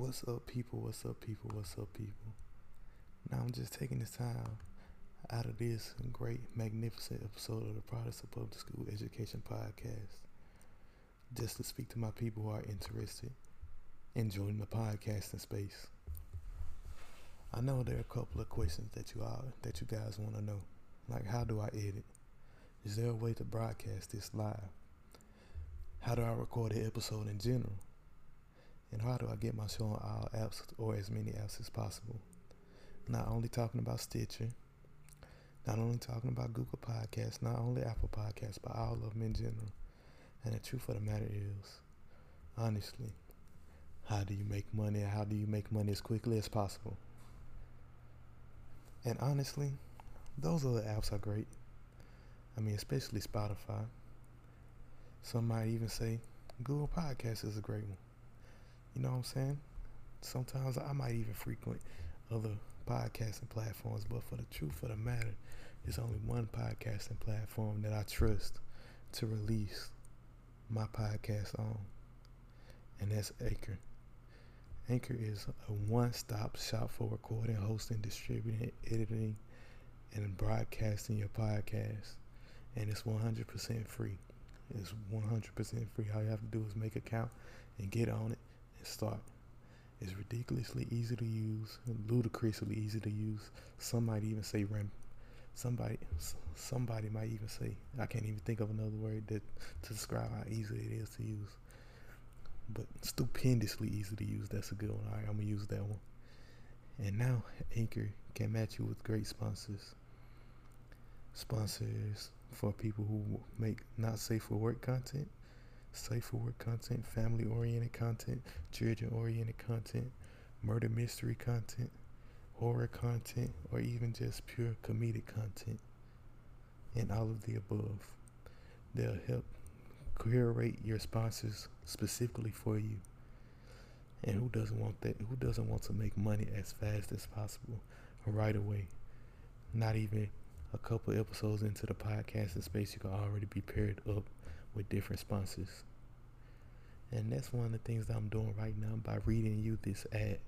What's up, people? What's up, people? What's up, people? Now I'm just taking this time out of this great, magnificent episode of the Products of Public School Education Podcast just to speak to my people who are interested in joining the podcasting space. I know there are a couple of questions that you guys want to know, like how do I edit? Is there a way to broadcast this live? How do I record an episode in general? And how do I get my show on all apps or as many apps as possible? Not only talking about Stitcher, not only talking about Google Podcasts, not only Apple Podcasts, but all of them in general. And the truth of the matter is, honestly, how do you make money? How do you make money as quickly as possible? And honestly, those other apps are great. I mean, especially Spotify. Some might even say Google Podcasts is a great one. You know what I'm saying? Sometimes I might even frequent other podcasting platforms, but for the truth of the matter, there's only one podcasting platform that I trust to release my podcast on, and that's Anchor. Anchor is a one-stop shop for recording, hosting, distributing, editing, and broadcasting your podcast, and it's 100% free. It's 100% free. All you have to do is make an account and get on it and start. It's ridiculously easy to use, ludicrously easy to use. Some might even say somebody might even say, I can't even think of another word to describe how easy it is to use. But stupendously easy to use. That's a good one. All right, I'm going to use that one. And now Anchor can match you with great sponsors. Sponsors for people who make not safe for work content, safe for work content, family oriented content, children oriented content, murder mystery content, horror content, or even just pure comedic content, and all of the above. They'll help curate your sponsors specifically for you. And who doesn't want that? Who doesn't want to make money as fast as possible right away? Not even a couple episodes into the podcasting space, you can already be paired up with different sponsors. And that's one of the things that I'm doing right now by reading you this ad.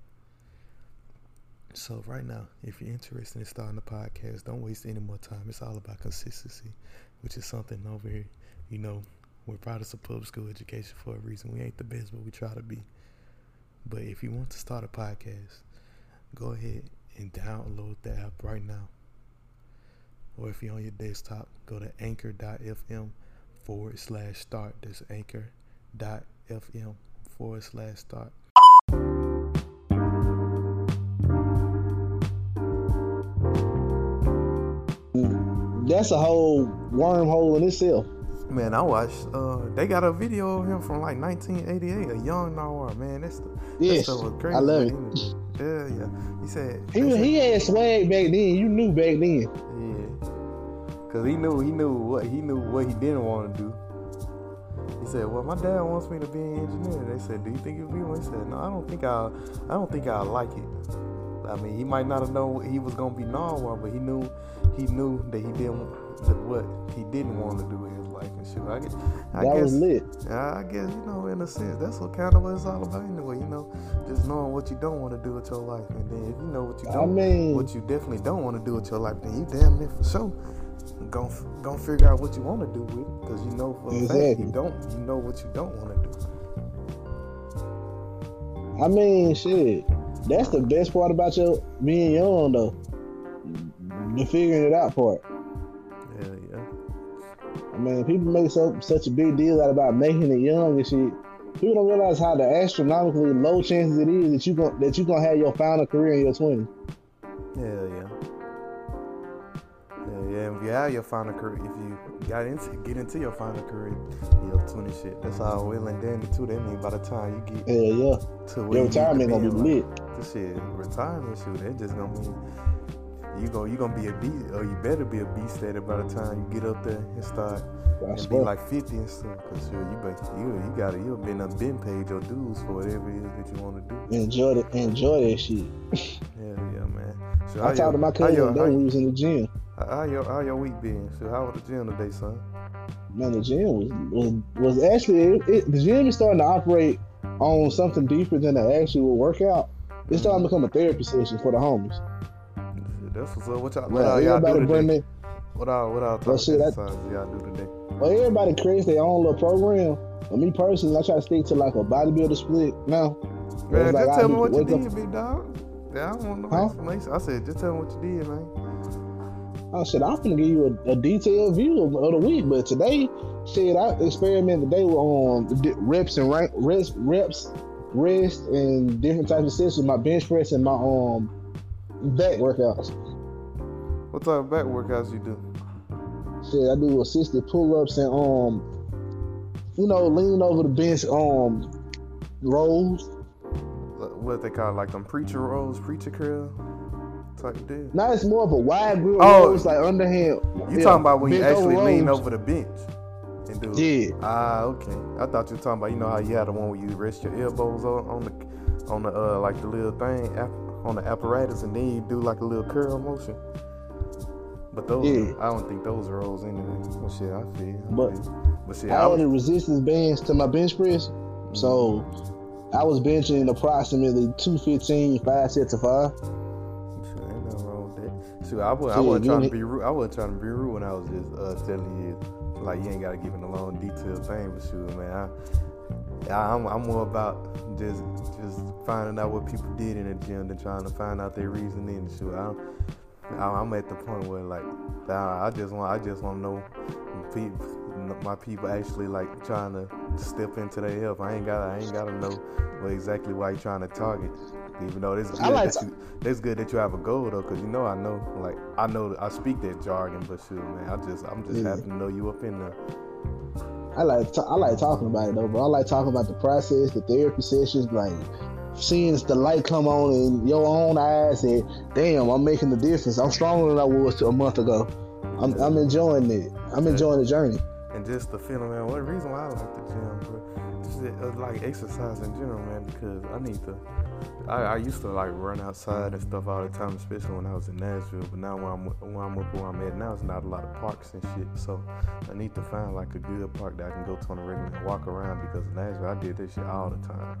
So right now, if you're interested in starting a podcast, don't waste any more time. It's all about consistency, which is something over here. You know, we're Products of Public School Education for a reason. We ain't the best, but we try to be. But if you want to start a podcast, go ahead and download the app right now. Or if you're on your desktop, go to anchor.fm/start. That's anchor.fm/start. That's a whole wormhole in itself. Man, I watched, they got a video of him from like 1988, a young Nardwuar, man. That stuff was crazy. I love it. Yeah, yeah. He had swag back then. You knew back then. Yeah. Because he knew what he didn't want to do. He said, well, my dad wants me to be an engineer. They said, do you think you'll be one? He said, no, I don't think I'll like it. I mean, he might not have known he was going to be Nardwuar, but he knew that he didn't want to do in his life. And shoot, I guess, was lit. I guess, you know, in a sense, that's what kind of what it's all about anyway, you know, just knowing what you don't want to do with your life. And then if you know what you definitely don't want to do with your life, then you damn near for sure gonna figure out what you want to do with it, because you know for a fact you know what you don't want to do. I mean, shit. That's the best part about your being young, though. The figuring it out part. Yeah, yeah. I mean, people make such a big deal out about making it young and shit. People don't realize how the astronomically low chances it is that you're gonna have your final career in your 20s. Yeah, yeah. Yeah, if you have your final career, if you get into your final career, your 20 shit, that's all well and dandy too. That mean by the time you get to where your retirement gonna be lit. This shit, retirement shit, that just gonna mean you gonna be a beast, or you better be a beast at it by the time you get up there and start and be like 50 and stuff. Cause sure, you been paid your dues for whatever it is that you want to do. Enjoy that shit. Yeah, man. So I talked to my cousin when we was in the gym. How your week been? So how was the gym today, son? Man, the gym was actually the gym is starting to operate on something deeper than the actual workout, it's starting to become a therapy session for the homies. That's what's up. What y'all do today? Well, everybody creates their own little program. But me personally, I try to stick to like a bodybuilder split now. Man, just tell me what you did, big dog. Yeah, I don't want no explanation. I said, just tell me what you did, man. Oh shit, I'm finna give you a detailed view of the week, but today, shit, I experimented today with reps and rest and different types of sets with my bench press and my back workouts. What type of back workouts you do? Shit, I do assisted pull-ups and leaning over the bench rolls. What they call like them preacher rolls, preacher curl type deal. No, it's more of a wide grip. Oh, it's like underhand. You talking about when you actually lean over the bench and do it? Yeah. Ah, okay. I thought you were talking about how you had the one where you rest your elbows on the like the little thing on the apparatus and then you do like a little curl motion. But those, I don't think those rolls anyway. Well, shit, I feel. I was in resistance bands to my bench press, so I was benching approximately 215, 5 sets of 5. Shit, ain't nothing wrong with that. Shoot, I wasn't trying to be rude when I was just telling you, like, you ain't got to give in a long, detailed thing, but shoot, man, I'm more about just finding out what people did in the gym than trying to find out their reasoning. Shoot, I'm at the point where like I just want to know my people actually like trying to step into their health. I ain't gotta know what exactly why you're trying to target. Even though it's good, that you have a goal though, because I know I speak that jargon, but shoot, man, I'm just happy to know you up in there. I like talking about it though, but I like talking about the process, the therapy sessions, like. Seeing the light come on in your own eyes and damn, I'm making the difference. I'm stronger than I was a month ago. I'm enjoying it. I'm enjoying the journey. And just the feeling, man. Well, the reason why I like the gym, bro, is like exercise in general, man, because I used to like run outside and stuff all the time, especially when I was in Nashville. But now when I'm up where I'm at now, it's not a lot of parks and shit. So I need to find like a good park that I can go to on a regular and walk around, because in Nashville I did this shit all the time.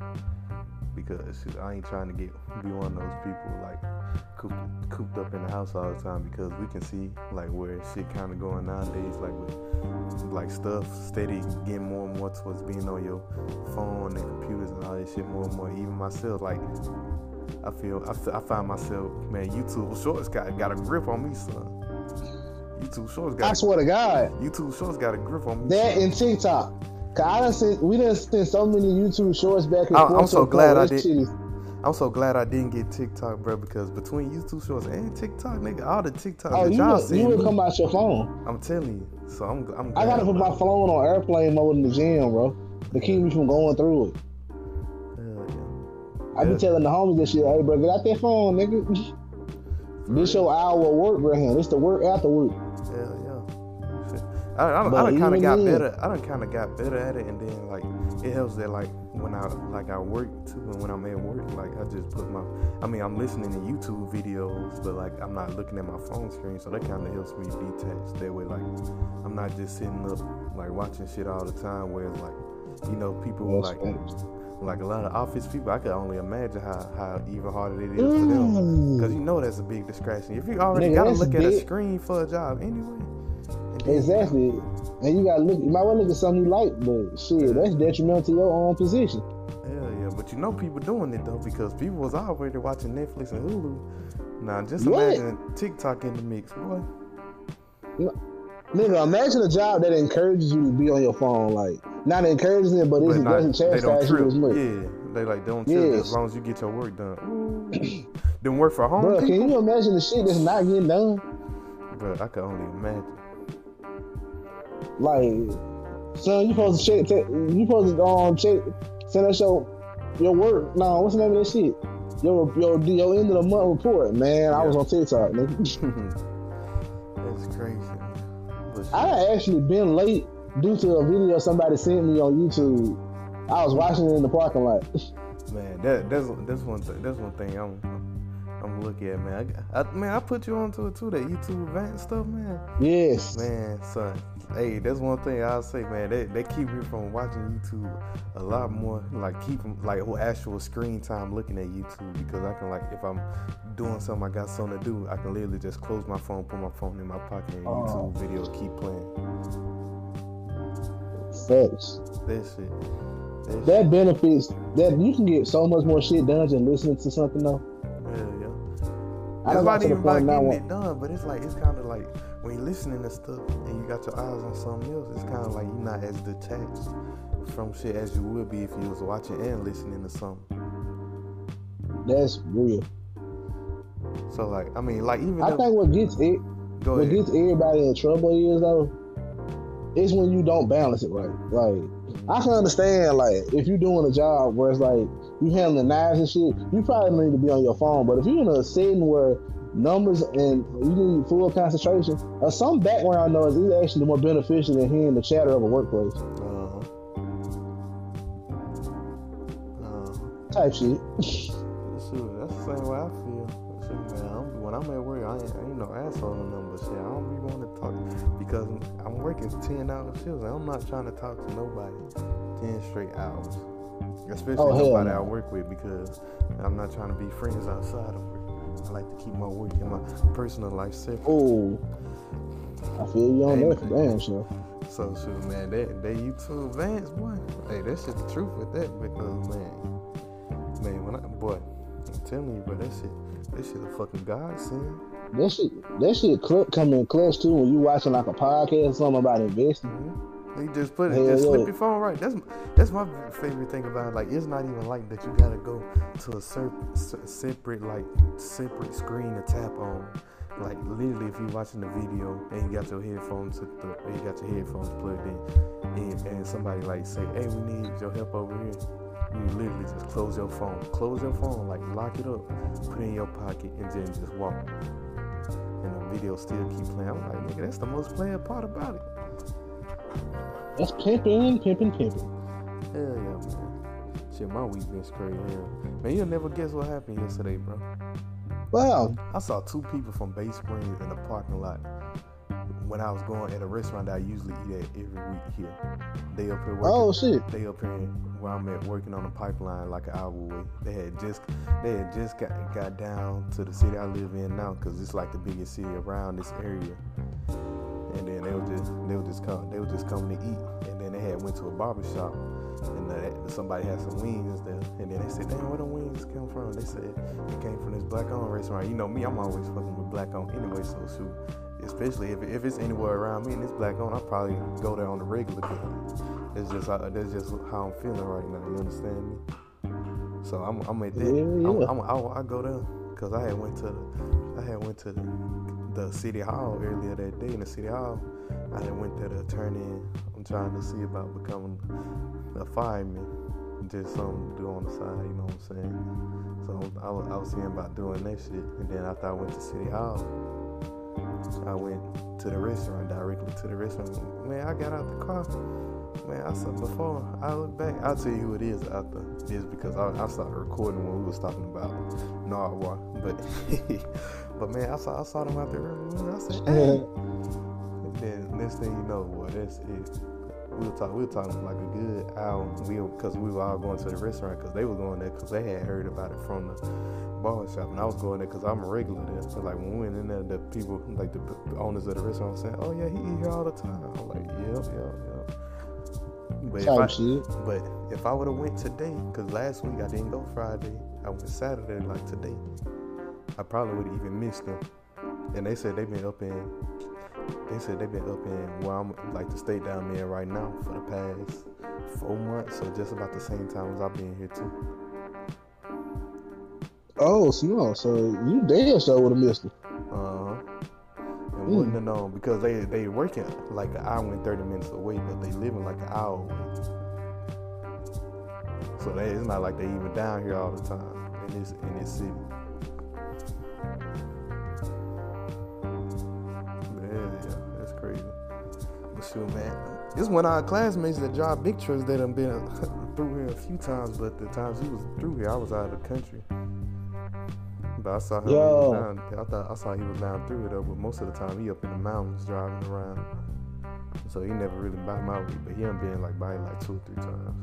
Because I ain't trying to be one of those people like cooped up in the house all the time, because we can see like where shit kind of going nowadays, like with like stuff steady getting more and more towards being on your phone and computers and all that shit more and more. Even myself, like I find myself, man, YouTube Shorts got a grip on me, son. YouTube Shorts got a grip on me. That and TikTok. We done sent so many YouTube Shorts back and forth. I'm so glad I didn't get TikTok, bro, because between YouTube Shorts and TikTok, nigga, all the TikTok that y'all see. You would come out your phone. I'm telling you. So I'm glad. I got to put my phone on airplane mode in the gym, bro, to keep me from going through it. Hell yeah. I be telling the homies this shit, hey, bro, get out that phone, nigga. This your hour of work, bro. This the work after work. Hell yeah. I done kind of got better at it, and then like it helps that like when I work too, and when I'm at work, like I just put I'm listening to YouTube videos, but like I'm not looking at my phone screen, so that kind of helps me detach. That way, like I'm not just sitting up like watching shit all the time. Whereas like people like a lot of office people, I could only imagine how even harder it is for them, because that's a big distraction. If you already gotta look at a screen for a job anyway. Exactly, and you gotta look. You might want to look at something you like, but shit, that's detrimental to your own position. Hell yeah, but people doing it though, because people was already watching Netflix and Hulu. Now just imagine TikTok in the mix, boy. Nigga, imagine a job that encourages you to be on your phone, like not encouraging it, but it doesn't chastise you as much. Yeah, they like don't trip as long as you get your work done. Then work for home. Bro, can you imagine the shit that's not getting done? Bro, I can only imagine. Like, so you supposed to send us your work. No, what's the name of that shit? Your end of the month report, man. Yeah. I was on TikTok, nigga. That's crazy. I actually been late due to a video somebody sent me on YouTube. I was watching it in the parking lot. Man, that's one thing. I'm I'm looking at, man. I put you onto it too, that YouTube event stuff, man. Yes. Man, son. Hey, that's one thing I'll say, man. They keep me from watching YouTube a lot more. Like, keep like actual screen time looking at YouTube, because I can, like, if I'm doing something, I got something to do, I can literally just close my phone, put my phone in my pocket, and YouTube videos keep playing. Facts. That shit. That benefits. That you can get so much more shit done than listening to something though. It's not even about getting it done, but it's like, it's kind of like when you're listening to stuff and you got your eyes on something else, it's kind of like you're not as detached from shit as you would be if you was watching and listening to something. That's real. So like, I mean, like, even I think what gets everybody in trouble is though, is when you don't balance it right. Like, I can understand, like, if you're doing a job where it's like you handling knives and shit, you probably need to be on your phone. But if you're in a setting where numbers and you need full concentration or some background noise, is actually more beneficial than hearing the chatter of a workplace. Type shit. Shoot, that's the same way I feel. Shoot, man, when I'm at work, I ain't no asshole no number shit. I don't be wanting to talk because I'm working 10-hour shifts. I'm not trying to talk to nobody 10 straight hours. Especially nobody I work with, because I'm not trying to be friends outside of work. I like to keep my work and my personal life separate. Oh, I feel you on that, damn sure. So, shoot, man, that YouTube Vance, boy. Hey, that's just the truth with that, because, man, I'm telling you, bro, that shit a fucking godsend. That shit come in clutch, too, when you watching, like, a podcast or something about investing. Mm-hmm. You just put it, just slip your phone right. That's my favorite thing about it. Like, it's not even like that you gotta go to a separate screen to tap on. Like, literally, if you're watching the video and you got your headphones plugged in, and somebody like say, "Hey, we need your help over here," you literally just close your phone, like lock it up, put it in your pocket, and then just walk. And the video still keep playing. I'm like, nigga, that's the most playing part about it. That's pimping. Hell yeah, man. Shit, my week been straight here. Man, you'll never guess what happened yesterday, bro. Wow. I saw 2 people from Bay Springs in the parking lot when I was going at a restaurant that I usually eat at every week here. They up here working. Oh, shit. They up here where I'm at working on the pipeline like an hour away. They had just got down to the city I live in now, because it's like the biggest city around this area. And then they were just coming to eat, and then they had went to a barbershop, and somebody had some wings there, and then they said, "Damn, where the wings come from?" They said it came from this black-owned restaurant. You know me, I'm always fucking with black-owned anyway, so shoot, especially if it's anywhere around me and it's black-owned, I probably go there on the regular. That's just how I'm feeling right now. You understand me? So I'm at that. I go there because I had went to the city hall earlier that day. In the city hall, I had went there to turn in. I'm trying to see about becoming a fireman, just something to do on the side, you know what I'm saying? So I was thinking about doing that shit, and then after I went to city hall, I went to the restaurant, directly to the restaurant. Man, I got out the car. Man, I said before I look back, I'll tell you who it is after this, because I started recording when we was talking about Nardwuar. But man, I saw them out there earlier. I said, "Hey." And then next thing you know, boy, that's it. We were talking like a good hour, because we were all going to the restaurant, because they were going there because they had heard about it from the barbershop, and I was going there because I'm a regular there. So like, when we went in there, the people, like the owners of the restaurant, saying, "Oh yeah, he eat here all the time." I'm like, yep. But if I would have went today, because last week I didn't go Friday, I went Saturday, like today, I probably would have even missed them. And they said they've been up in where I'm, like, the state that I'm in right now for the past 4 months, so just about the same time as I've been here too. Oh, so you damn sure would have missed them. Wouldn't have known, because they working like an hour and 30 minutes away, but they living like an hour away. So it's not like they even down here all the time in this city. Yeah, that's crazy. But shoot, man, it's one of our classmates that drive big trucks that done been through here a few times, but the times he was through here, I was out of the country. But I saw him. I thought I saw he was down through it though. But most of the time he up in the mountains driving around. So he never really by my way. But he done been like by like 2 or 3 times.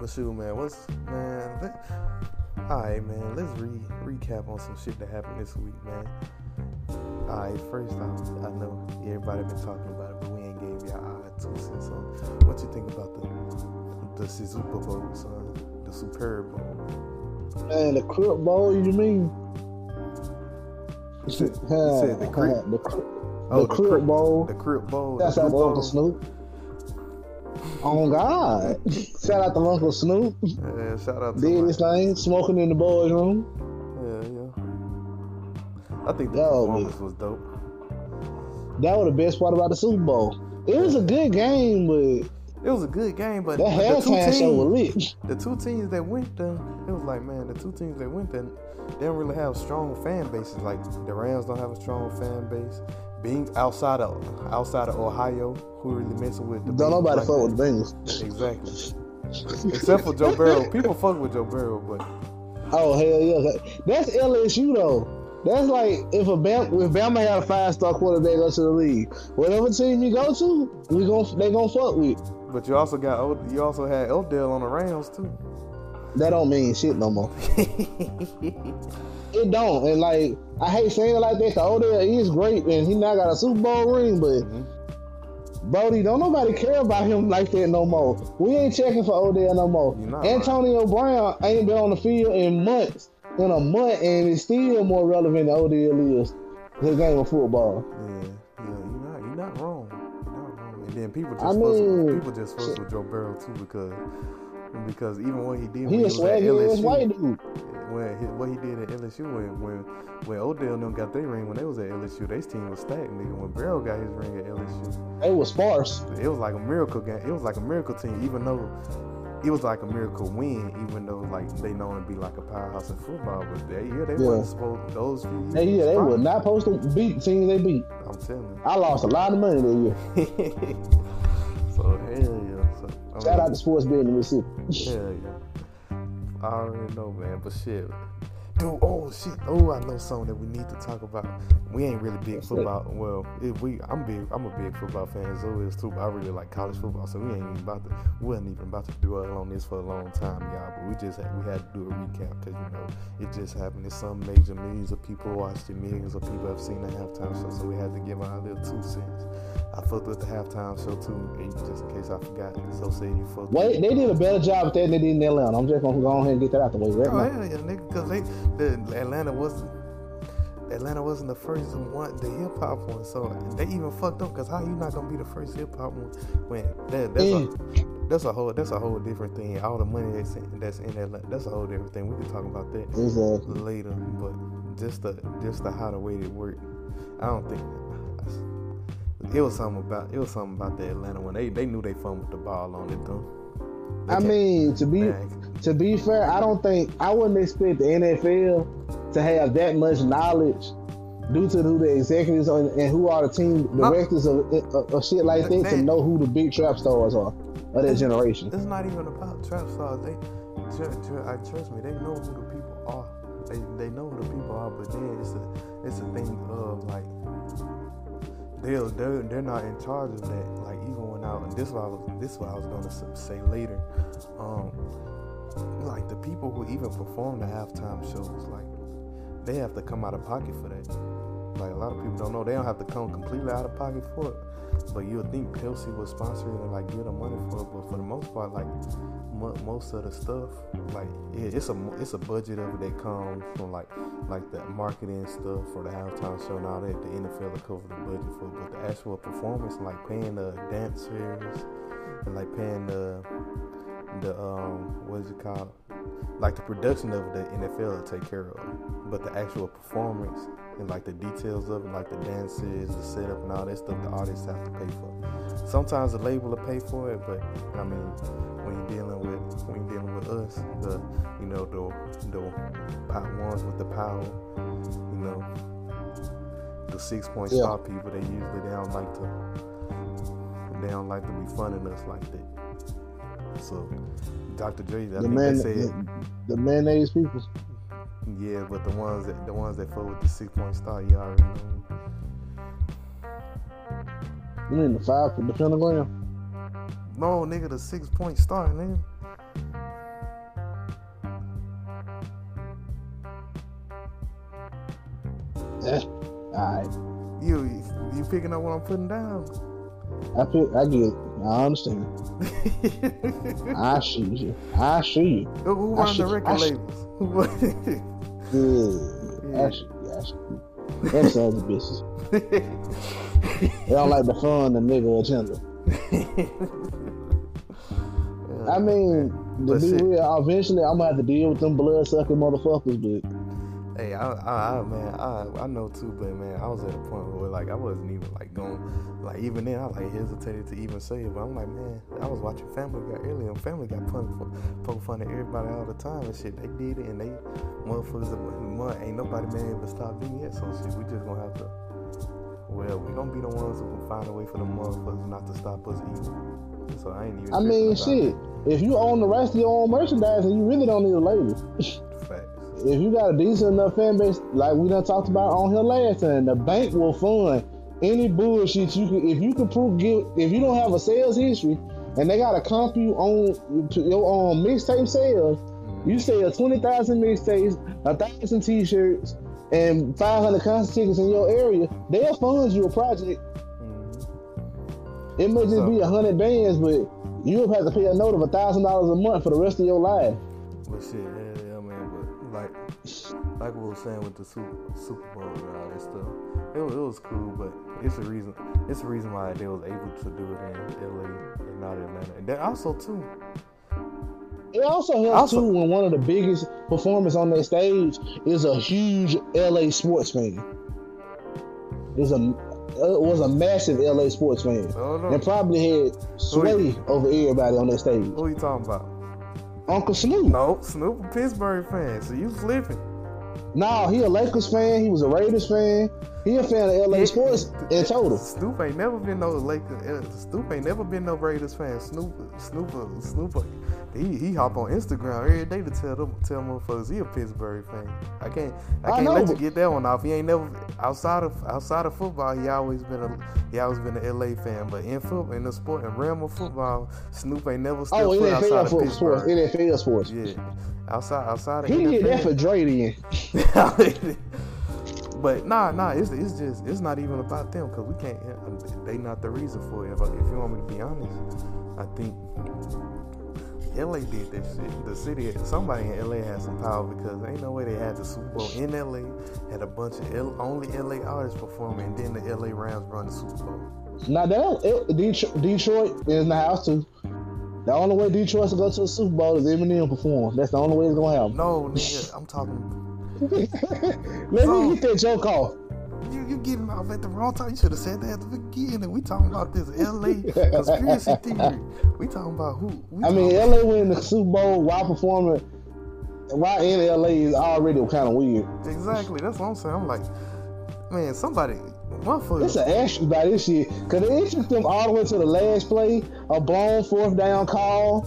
But shoot, man, alright, man, let's recap on some shit that happened this week, man. Alright, first off, I know everybody been talking about it, but we ain't gave y'all our 2 cents on what you think about the Super Bowl, son, the Superb Bowl. Man, the Crip Bowl, you mean? You said the Crip? The Crip Bowl. The Crip Bowl. That's out to Uncle Snoop. Oh, God. Shout out to Uncle Snoop. Yeah, shout out to did his thing, smoking in the boys' room. Yeah. I think the performance was dope. That was the best part about the Super Bowl. It was a good game, but... It was a good game, but... That halftime show was lit. The two teams that went there, it was like, man, the two teams that went there, they don't really have strong fan bases. Like, the Rams don't have a strong fan base. Being outside of Ohio, who really messing with the don't nobody fuck with the Bengals. Exactly. Except for Joe Burrow. People fuck with Joe Burrow, but oh hell yeah. That's LSU though. That's like if Bama had a 5-star quarterback go to the league. Whatever team you go to, they gonna fuck with. But you also had Odell on the Rams too. That don't mean shit no more. It don't, and like I hate saying it like that. The Odell is great, and he now got a Super Bowl ring, but Brody, don't nobody care about him like that no more. We ain't checking for Odell no more. Antonio Brown ain't been on the field in months, and it's still more relevant than Odell is the game of football. Yeah, you're not wrong. And then people just fuss with Joe Burrow too because even what he did when he was at LSU, white dude. What he did at LSU when Odell and them got their ring when they was at LSU, their team was stacked, nigga. When Burrow got his ring at LSU, it was sparse. It was like a miracle game. It was like a miracle team, even though it was like a miracle win, even though like they known to be like a powerhouse in football. But they wasn't supposed to those few. They were not supposed to beat teams they beat. I'm telling you, I lost a lot of money that year. So hell yeah. Shout out to sports betting, we see. Yeah, I already know, man. But shit, dude. Oh shit. Oh, I know something that we need to talk about. We ain't really big football. Well, I'm a big football fan. Zoe is too. But I really like college football, so we wasn't even about to dwell on this for a long time, y'all. But we had to do a recap because it just happened. It's some major. Millions of people watched it. Millions of people have seen the halftime show, so we had to give our little 2 cents. I fucked with the halftime show too, just in case I forgot. So say you fucked. Wait, they did a better job with that than they did in Atlanta. I'm just gonna go ahead and get that out the way right now. Oh hell yeah, nigga, because Atlanta wasn't the first one, the hip hop one. So they even fucked up because how you not gonna be the first hip hop one when that's a whole different thing. All the money that's in Atlanta, that's a whole different thing. We can talk about that later. But just the how the way they work, I don't think. It was something about the Atlanta one. They knew they fun with the ball on it though. To be fair, I wouldn't expect the NFL to have that much knowledge due to who the executives are and who are the team directors of shit like that to know who the big trap stars are of that generation. It's not even about trap stars. Trust me, they know who the people are. They know who the people are, but then it's a thing of like. They're not in charge of that. Like even when this is what I was gonna say later. Like the people who even perform the halftime shows, like they have to come out of pocket for that. Like a lot of people don't know, they don't have to come completely out of pocket for it. But you'll think Pepsi was sponsoring and like give them money for it. But for the most part, like most of the stuff, like it's a budget of it that comes from like the marketing stuff for the halftime show and all that. The NFL will cover the budget for it, but the actual performance, like paying the dancers and like paying the what is it called? Like the production of the NFL to take care of, but the actual performance and like the details of it, like the dances, the setup, and all that stuff, the artists have to pay for. Sometimes the label will pay for it, but I mean, when you're dealing with us, the pop ones with the power, the 6 point star people, they don't like to be funding us like that. So Dr. Dre, I think they said the mayonnaise people. Yeah, but the ones that fuck with the 6-point star, you already know. You mean the 5 from the pentagram? No, nigga, the 6-point star, nigga. Alright. You picking up what I'm putting down? I get it. I understand. I see you. I see you. Who runs the record labels? Yeah. I see you. That's all the business. They don't like the fun the nigga agenda. I mean, to be real, eventually I'm gonna have to deal with them blood sucking motherfuckers, but hey, I know too, but man, I was at a point where like I wasn't even like going, like even then I like hesitated to even say it, but I'm like, man, I was watching Family Guy earlier, and Family Guy poke fun at everybody all the time and shit. They did it, and they motherfuckers ain't nobody been able to stop doing it. So shit, we just gonna have to. Well, we gonna be the ones who will find a way for the motherfuckers not to stop us either. So I ain't even. I mean, shit. If you own the rights to your own merchandise, and you really don't need a label. Facts. If you got a decent enough fan base, like we done talked about on here last time, the bank will fund any bullshit you can. If you can if you don't have a sales history, and they gotta comp you on your own mixtape sales, you sell 20,000 mixtapes, 1,000 t-shirts, and 500 concert tickets in your area, they'll fund you a project. It may just be 100 bands, but you'll have to pay a note of $1,000 a month for the rest of your life. Well, shit, yeah, man. But like we were saying with the Super Bowl and all that stuff, it was cool. But it's a reason why they was able to do it in LA and not in Atlanta. And that also too. It also helps too when one of the biggest performers on that stage is a huge LA sports fan. It was a massive LA sports fan. Oh, no. And probably had sway over everybody on that stage. Who are you talking about? Uncle Snoop. No, Snoop a Pittsburgh fan, so you flipping. No, he a Lakers fan. He was a Raiders fan. He a fan of LA sports in total. Snoop ain't never been no Raiders fan. Snoop. He hop on Instagram every day to tell motherfuckers he a Pittsburgh fan. I can't let you get that one off. He ain't never outside of football. He always been an LA fan, but in football, in the sport, in realm of football, Snoop ain't never stepped foot outside of Pittsburgh. NFL sports. Yeah, outside of. He NFL. Did that for Dre then. But nah, it's not even about them because we can't. They not the reason for it. If you want me to be honest, I think LA did that shit. The city, somebody in LA had some power because ain't no way they had the Super Bowl in LA, had a bunch of only LA artists performing, and then the LA Rams run the Super Bowl. Now Detroit is in the house too. The only way Detroit's gonna go to the Super Bowl is Eminem perform. That's the only way it's gonna happen. No, nigga, I'm talking. Let me get that joke off. You getting off at the wrong time. You should have said that at the beginning. We talking about this LA conspiracy theory. We talking about who? LA winning the Super Bowl while performing, while in LA is already kind of weird. Exactly. That's what I'm saying. I'm like, man, somebody, motherfucker. It's an asterisk by this shit because it issued them all the way to the last play, a blown 4th down call,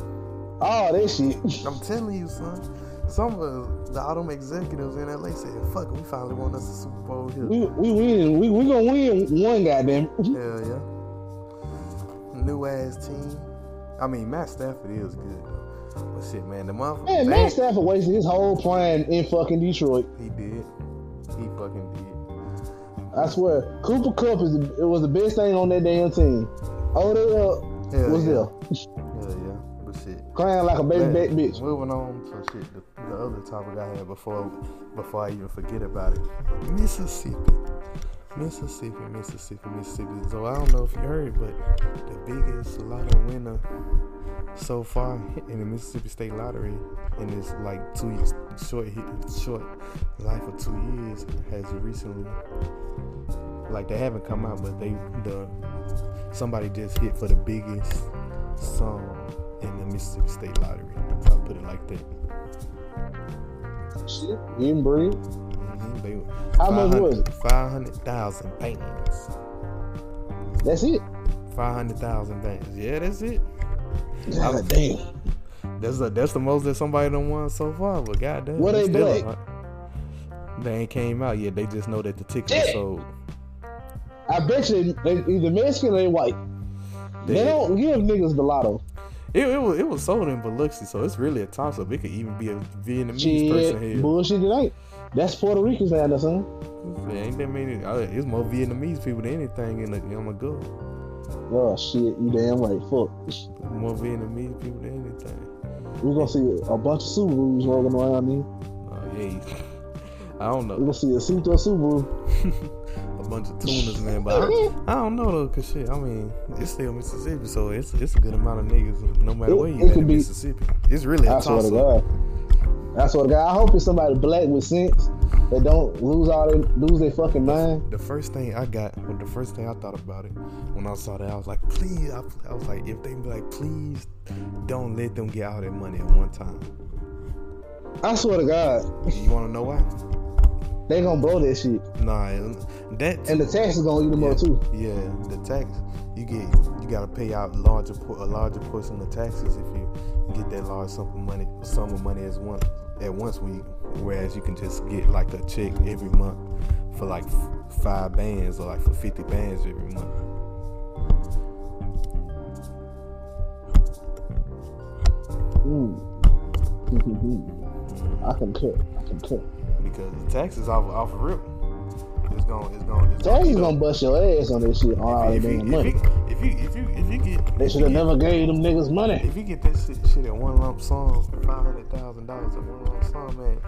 all that shit. I'm telling you, son. Some of the autumn executives in LA said, "Fuck, we finally won us a Super Bowl here. We win. We gonna win one, goddamn." Hell yeah. New ass team. I mean, Matt Stafford is good though. But shit, man, the motherfucker. Man, Matt Stafford wasted his whole prime in fucking Detroit. He did. He fucking did. I swear, Cooper Kupp was the best thing on that damn team. Odell was there. Hell yeah. Crying like a baby back bitch. Moving on to shit. The other topic I had before I even forget about it. Mississippi. So I don't know if you heard, but the biggest lotto winner so far in the Mississippi State Lottery in this like 2 years, short life of 2 years has recently. Like they haven't come out, but somebody just hit for the biggest sum in the Mississippi State Lottery. I'll put it like that. Shit, even breathe. How much was it? 500,000 bands. That's it? 500,000 bands. Yeah, that's it. God damn. That's the most that somebody done won so far, but goddamn. What they black? They ain't came out yet. They just know that the tickets are sold. I bet you they either Mexican or they white. They don't give niggas the lotto. It was sold in Biloxi, so it's really a toss up. It could even be a Vietnamese person here. Bullshit tonight. That's Puerto Ricans now, that's son. Ain't that many? It's more Vietnamese people than anything in the go. Oh shit, you damn right. Fuck. More Vietnamese people than anything. We're gonna see a bunch of Subarus rolling around here. Oh yeah. I don't know. We're gonna see a Suto Subaru. A bunch of tuners, man, but I don't know though, cause shit, I mean, it's still Mississippi, so it's a good amount of niggas, no matter where you at in Mississippi. It's really a toss up. I swear to God, I hope it's somebody black with sense that don't lose their fucking mind. The first thing I got, well, the first thing I thought about it when I saw that, I was like, please, I was like, if they be like, please, don't let them get all that money at one time. I swear to God. You want to know why? They gonna blow that shit. Nah, and the tax is gonna eat them up too. Yeah, the tax you gotta pay out a larger portion of taxes if you get that large sum of money at once. Whereas you can just get like a check every month for like 5 bands or like for 50 bands every month. I can cook. Because the taxes off the rip, it's gonna bust your ass on this shit. All right, money. They should have never gave them niggas money. If you get that shit at one lump sum, $500,000 at one lump sum, man,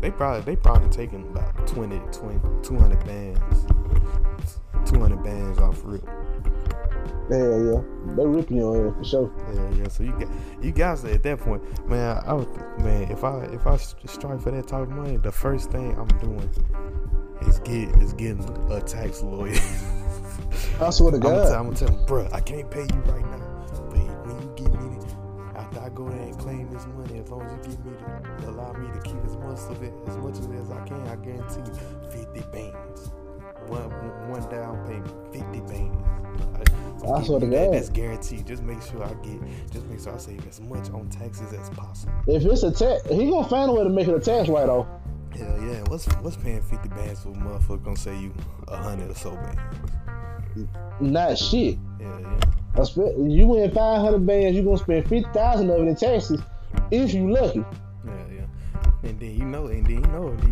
they probably taking about 200 bands off rip. Hell yeah, they ripping your ass for sure. Hell yeah, so you guys at that point, man. If I strike for that type of money, the first thing I'm doing is getting a tax lawyer. I swear to God, I'm gonna tell him, bro, I can't pay you right now, but when you give me after I go there and claim this money, as long as you give me allow me to keep as much of it as I can, I guarantee you 50 bands. One down payment, 50 bands. I swear to God, that's guaranteed. Just make sure I save as much on taxes as possible. If it's a tax, he gonna find a way to make it a tax write-off. Hell yeah, what's paying 50 bands for a motherfucker gonna say you 100 or so bands? Not shit. Hell yeah. You win 500 bands, you gonna spend 50,000 of it in taxes if you lucky. And then you know, if you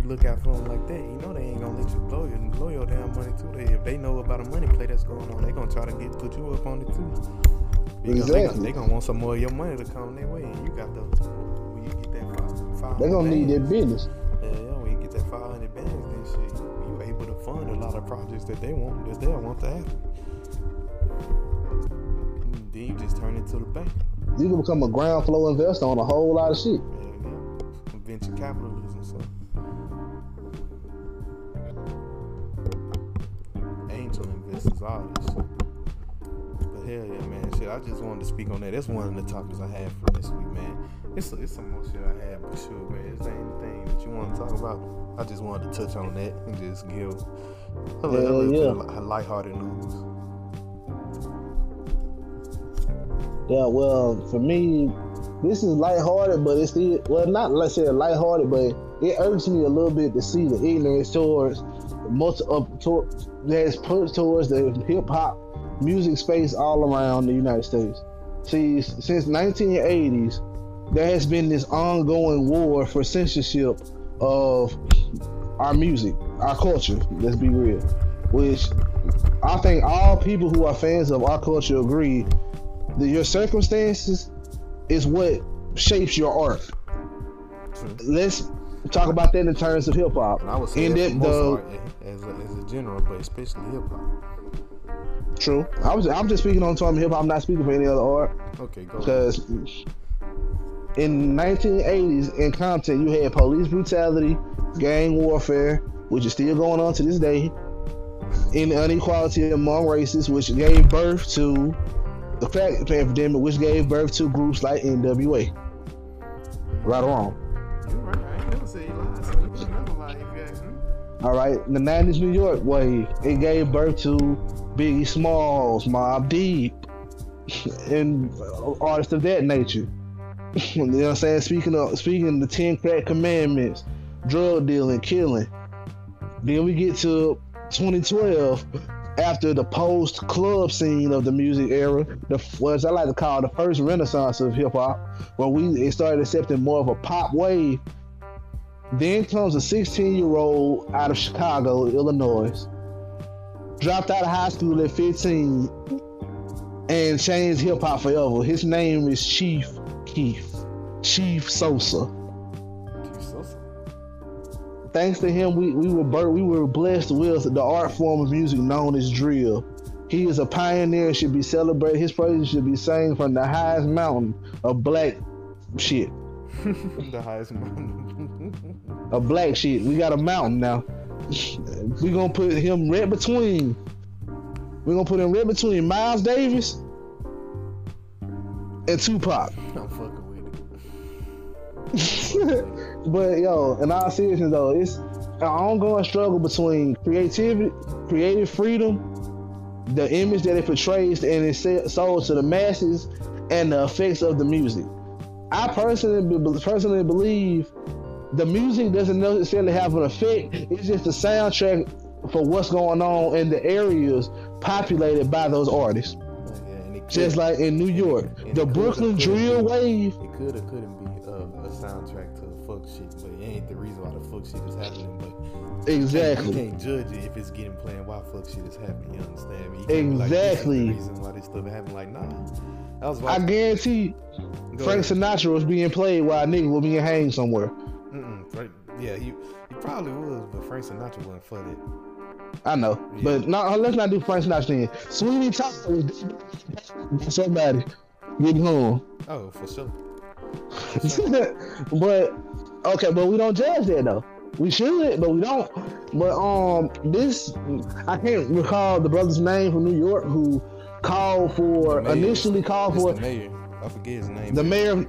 look out for them like that, you know they ain't gonna let you blow your damn money too. If they know about a money play that's going on, they gonna try to put you up on it too. Because exactly. They gonna want some more of your money to come their way, and you got when you get that 500 they gonna need their business. Yeah, when you get that 500 bands, then shit, you able to fund a lot of projects that they'll want to happen. Then you just turn it to the bank. You can become a ground floor investor on a whole lot of shit. Venture capitalism, so angel investors, all this shit. But hell yeah, man, shit, I just wanted to speak on that. That's one of the topics I had for this week, man. It's some more shit I had, but sure, man, is there anything that you want to talk about? I just wanted to touch on that and just give a lighthearted news. Yeah, well, for me, this is lighthearted, but it's still, well, not like I said lighthearted, but it irks me a little bit to see the ignorance towards the hip hop music space all around the United States. See, since 1980s, there has been this ongoing war for censorship of our music, our culture. Let's be real, which I think all people who are fans of our culture agree that your circumstances is what shapes your art. Let's talk about that in terms of hip hop. I would say as a general, but especially hip hop. True. I'm just speaking on terms of hip hop. I'm not speaking for any other art. Okay, go. Because in 1980s, in Compton, you had police brutality, gang warfare, which is still going on to this day, and inequality among races, which gave birth to the crack epidemic, which gave birth to groups like NWA. Right or wrong? You're right. I ain't never said you lied. So you should never lie if you ask me. All right. The 90s New York wave, it gave birth to Biggie Smalls, Mob Deep, and artists of that nature. You know what I'm saying? Speaking of the 10 crack commandments, drug dealing, killing. Then we get to 2012, after the post-club scene of the music era, what I like to call the first renaissance of hip-hop, where it started accepting more of a pop wave. Then comes a 16-year-old out of Chicago, Illinois, dropped out of high school at 15 and changed hip-hop forever. His name is Chief Keef, Chief Sosa. Thanks to him, we were blessed with the art form of music known as drill. He is a pioneer and should be celebrated. His praises should be sang from the highest mountain of black shit. The highest mountain of black shit. We got a mountain now. We're gonna put him right between. We're gonna put him right between Miles Davis and Tupac. I'm fucking with it. But yo, in all seriousness though, it's an ongoing struggle between creative freedom, the image that it portrays and is sold to the masses, and the effects of the music. I personally believe the music doesn't necessarily have an effect. It's just a soundtrack for what's going on in the areas populated by those artists. Yeah, and it could, just like in New York, and the Brooklyn drill wave. It could or couldn't be a soundtrack to fuck shit, but it ain't the reason why the fuck shit is happening. But exactly, you can't judge it if it's getting playing why fuck shit is happening. You understand me? You can't exactly be like, this is the reason why this stuff happened. Like, nah, that was why I guarantee Frank Sinatra was being played while a nigga was being hanged somewhere. Right? Yeah, he probably was, but Frank Sinatra wasn't for that. I know, yeah. But no, let's not do Frank Sinatra then. Sweeney Todd was somebody getting home. Oh, for sure. But okay, but we don't judge that though. We should, but we don't. But I can't recall the brother's name from New York who initially called for the mayor. I forget his name. The mayor.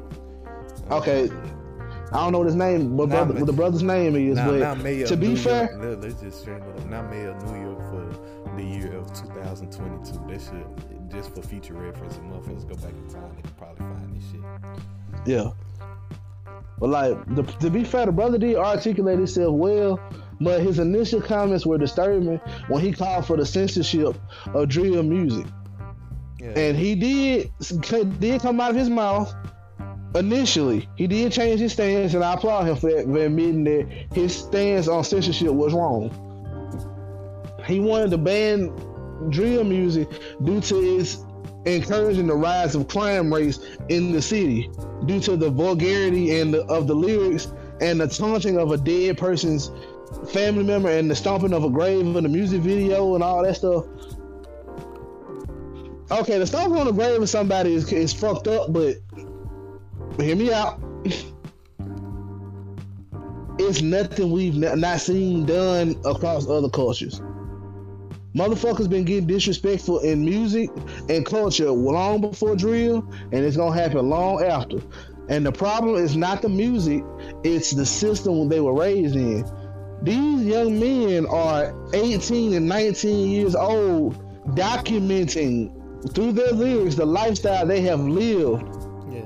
Okay, I don't know what his name, but what the brother's name is. But to be fair, let's just straighten it up. Not mayor of New York for the year of 2022. That shit, just for future reference, and motherfuckers go back in time, they can probably find this shit. Yeah, but like to be fair, the brother did articulate himself well, but his initial comments were disturbing when he called for the censorship of drill music. Yeah. And he did come out of his mouth initially. He did change his stance, and I applaud him for admitting that his stance on censorship was wrong. He wanted to ban drill music due to its encouraging the rise of crime rates in the city due to the vulgarity and of the lyrics and the taunting of a dead person's family member and the stomping of a grave in the music video and all that stuff. Okay, the stomping on the grave of somebody is fucked up, but hear me out. It's nothing we've not seen done across other cultures. Motherfuckers been getting disrespectful in music and culture long before drill, and it's gonna happen long after. And the problem is not the music, it's the system they were raised in. These young men are 18 and 19 years old, documenting through their lyrics the lifestyle they have lived. Yeah.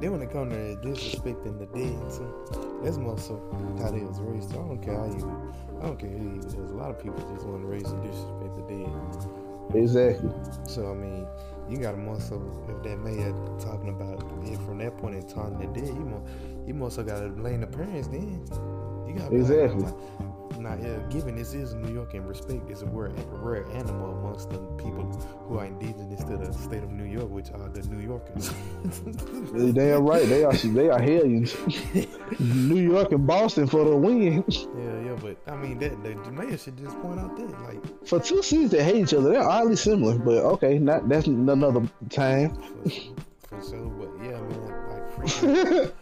They want to come to disrespecting the dead, so that's mostly how they was raised. So I don't care how you. Okay, there's a lot of people just want to raise and disrespect the dead. Exactly. So I mean, you got to also, if that mayor talking about it from that point in time, the dead, you also got to blame the parents. Then you got exactly. Now, given this is New York and respect is a rare animal amongst the people who are indigenous to the state of New York, which are the New Yorkers. They are right. They are hellions. New York and Boston for the win. Yeah, but I mean, the mayor should just point out that like for two cities that hate each other, they're oddly similar. But okay, that's another time. For sure, but yeah, I mean, like freaking,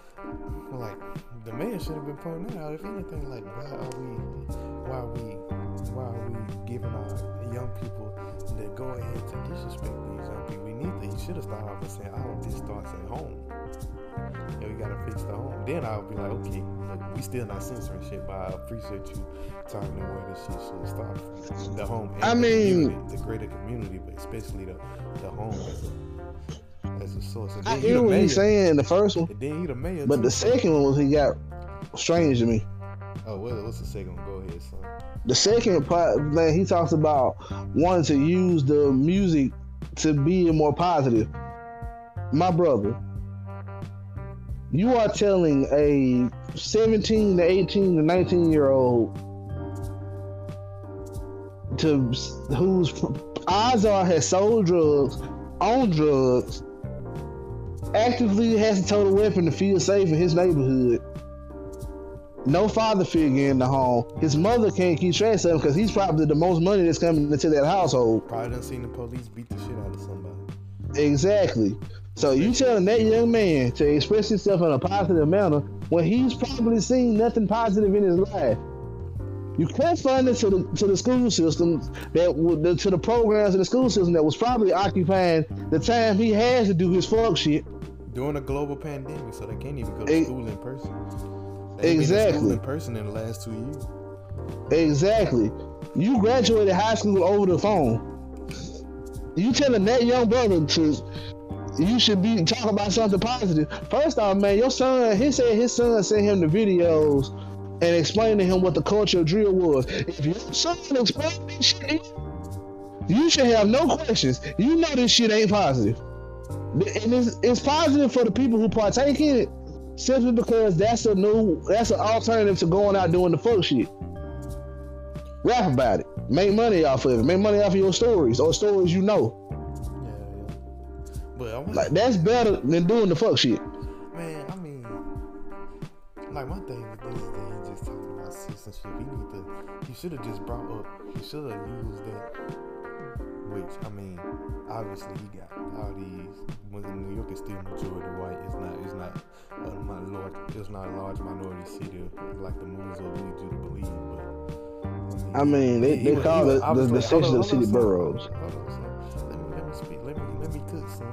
like. The mayor should have been pointing that out. If anything, like why are we giving our young people that go ahead to disrespect these young people? He should have started off with saying, all of this starts at home. And we gotta fix the home. Then I would be like, okay, look, we still not censoring shit, but I appreciate you telling me where this shit should start from. The home and the greater community, but especially the home as a source. I hear what he's saying in the first one, but the second one was he got strange to me. Oh, what's the second one? Go ahead, son. The second part, man, he talks about wanting to use the music to be more positive. My brother, you are telling a 17 to 18 to 19 year old whose odds are has sold drugs, on drugs, actively has a total weapon to feel safe in his neighborhood. No father figure in the home. His mother can't keep track of him because he's probably the most money that's coming into that household. Probably done seen the police beat the shit out of somebody. Exactly. So you telling that young man to express himself in a positive manner when he's probably seen nothing positive in his life. You can't fund it to the school system to the programs in the school system that was probably occupying the time he has to do his fuck shit during a global pandemic, so they can't even go to school in person. They exactly. Been to school in person in the last 2 years. Exactly. You graduated high school over the phone. You telling that young brother you should be talking about something positive. First off, man, your son, he said his son sent him the videos and explained to him what the culture of drill was. If your son explained this shit, you should have no questions. You know this shit ain't positive. And it's positive for the people who partake in it simply because that's an alternative to going out doing the fuck shit. Rap about it. Make money off of it. Make money off of your stories or stories you know. Yeah. But that's better than doing the fuck shit. Man, I mean, like my thing with this thing, just talking about citizenship, you should have just brought up, you should have used that. Which, I mean, obviously he got all these. New York is still majority white. It's not a large minority city like the movies will lead you to believe, but. I mean, they call it the section of city boroughs. Let me speak. Let me cook, son.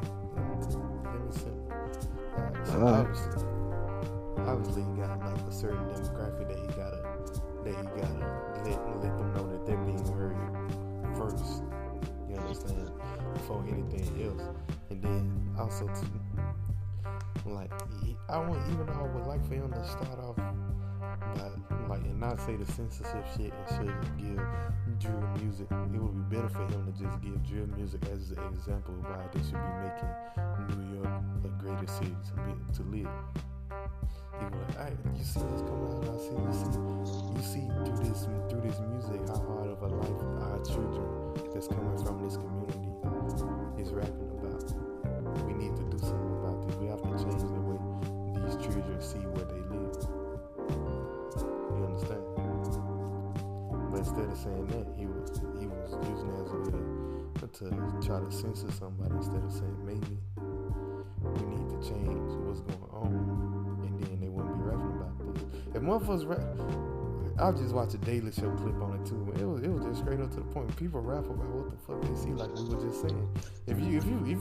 Let me sit. Obviously, he got like a certain demographic that he gotta let them know that they're being heard first. You understand? Before anything else, and then also too, like I would like for him to start off. And not say the censorship shit and shouldn't give drill music. It would be better for him to just give drill music as an example of why they should be making New York a greater city to live. He would like, alright, you see what's coming out, you see through this music how hard of a life our children that's coming from this community is rapping about. We need to do something about this. We have to change the way these children see where they live. Instead of saying that, he was using it as a way to try to censor somebody instead of saying maybe we need to change what's going on, and then they wouldn't be rapping about this. If motherfuckers rap, I just watched a Daily Show clip on it too. It was just straight up to the point. People rap about what the fuck they see, like we were just saying. If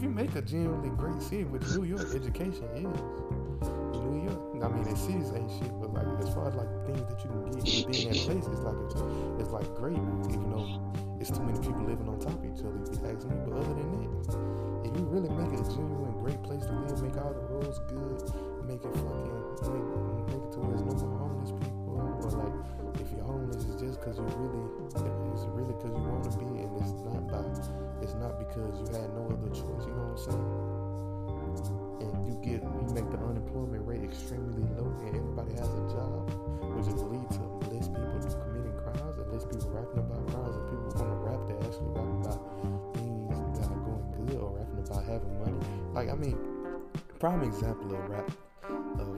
you make a genuinely great city, which New York education is. New York, I mean, the cities ain't shit, but like as far as like things that you can get within that place, it's like great, even though it's too many people living on top of each other, if you ask me. But other than that, if you really make it a genuine great place to live, make all the roads good, make it to where there's no more homeless people, or like if you're homeless, it's just because it's really because you want to be, and it's not because you had no other choice. You know what I'm saying? And you make the unemployment rate extremely low, and everybody has a job, which will lead to less people committing crimes, and less people rapping about crimes, and people want to rap that actually rap about things that are going good, or rapping about having money. Like, I mean, prime example of rap, of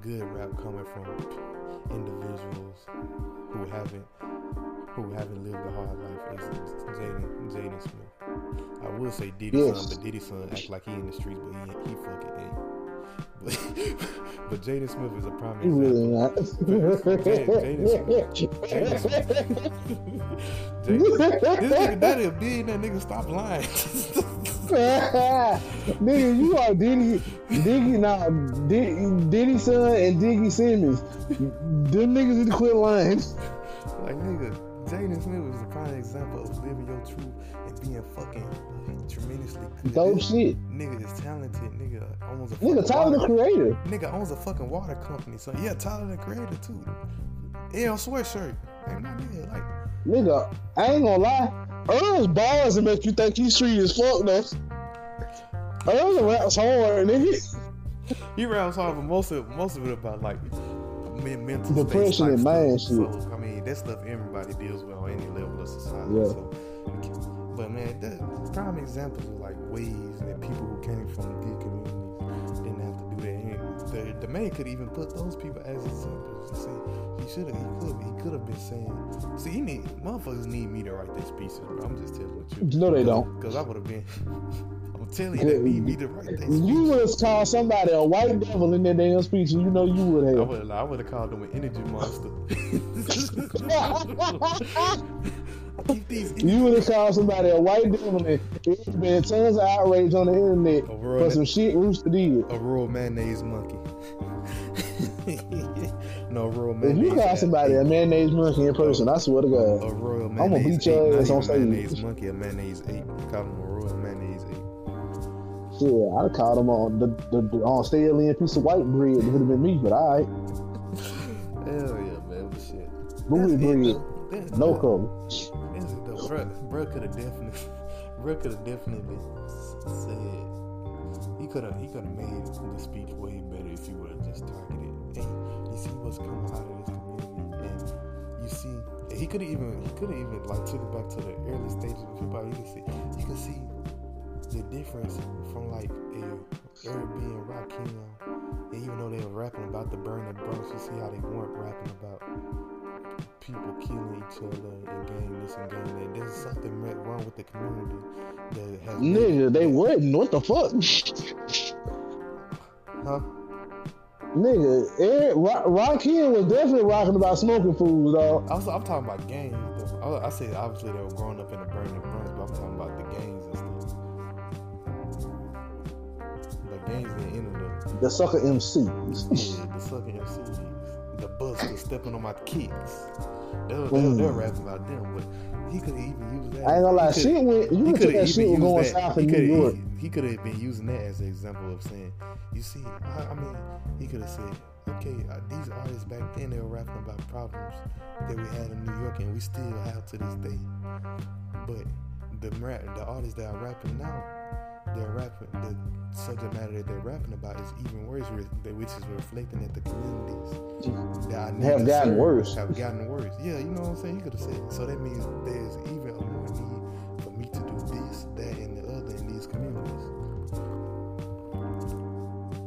good rap coming from individuals who haven't lived a hard life is Jaden Smith. I would say Diddy's son, but Diddy's son act like he in the streets, but he fucking ain't. But Jaden Smith is a prime example. Really not. Jaden Smith. That is big. That nigga stop lying. Nigga, you are Diggy. Nah, Diddy's son and Diggy Simmons. Them niggas need to quit lying. Like, nigga. Jaden Smith is the prime example of living your truth and being fucking tremendously good. Dope shit. Nigga is talented. Nigga owns a fucking Tyler the Creator. Nigga owns a fucking water company. So yeah, Tyler the Creator too. Yeah, sweatshirt. Ain't not nigga like. Nigga, I ain't gonna lie. Earl's bars that make you think he's street as fuck though. Earl raps hard, nigga. He raps hard, but most of it about like mental depression and mind shit. I mean, that stuff everybody deals with on any level of society. Yeah. So, but man, that prime examples are like ways that people who came from good communities didn't have to do that. And the man could even put those people as examples. See, he could have been saying, see, motherfuckers need me to write their speeches, bro. I'm just telling you. No, they don't. Because I would have been. Telling you that need me to write that speech. You would have called somebody a white devil in that damn speech, and you know you would have. I would have called them an energy monster. You would have called somebody a white devil, and there's been tons of outrage on the internet for some shit Rooster did. A real mayonnaise monkey. No, real mayonnaise. If you got somebody a mayonnaise monkey in person, I swear to God, a royal mayonnaise, I'm gonna beat your ass on stage. A mayonnaise monkey, a mayonnaise ape. Call him a royal mayonnaise ape. Yeah, I'd have called him on the on stale piece of white bread. It would have been me, but alright. Hell yeah, man. But shit. Booty bread. No cover. Bruh could have definitely said he could have made the speech way better if he would have just targeted. Hey, you see what's coming out of this community, and you see he could have even like took it back to the early stages of hip-hop. You can see the difference from like Airbnb and Rakim, and even though they were rapping about the burning Bronx, you see how they weren't rapping about people killing each other and gang this and gang that. There's something wrong with the community that has. Nigga, they wouldn't. What the fuck? Huh? Nigga, Rakim was definitely rocking about smoking food, dog. I'm talking about gangs, though. I said obviously they were growing up in the burning Bronx, but I'm talking about the gangs and stuff. The sucker MCs. Yeah, the sucker MCs. The busters stepping on my kids. They're rapping about them, but he could have even used that. I ain't gonna lie, that shit was going south in New York. He could have been using that as an example of saying, you see, I mean, he could have said, okay, these artists back then, they were rapping about problems that we had in New York and we still have to this day. But the artists that are rapping now, the subject matter that they're rapping about is even worse, which is reflecting that the communities that have gotten worse. Yeah, you know what I'm saying? You could have said, so that means there's even a more need for me to do this, that, and the other in these communities.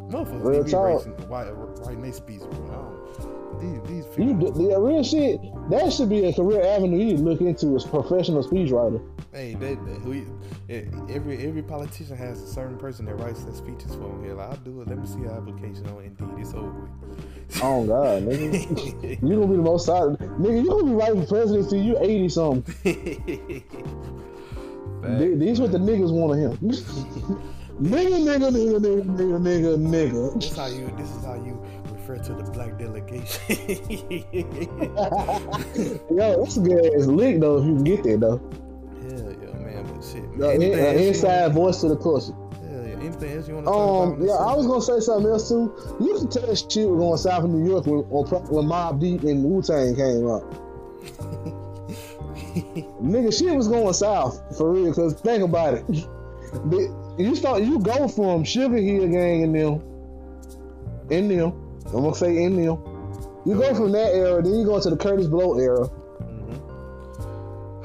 Motherfuckers, they be racing, writing their speech, bro. The real shit, that should be a career avenue you look into as professional speechwriter. Hey, every politician has a certain person that writes their speeches for him. Here, like, I'll do it. Let me see your application on Indeed. It's over with. Oh God, nigga, you gonna be the most solid nigga. You gonna be writing for presidency. You 80 something. These what the niggas want of him. Nigga. This is how you refer to the black delegation. Yo, that's a good ass lick though. If you can get there though. An inside voice to the culture. Yeah, anything else you want to talk about? Yeah, I was going to say something else too. You can tell shit was going south in New York when Mob Deep and Wu-Tang came up. Nigga, shit was going south, for real, because think about it. You go from Sugar Hill Gang in them. You go from that era, then you go to the Curtis Blow era.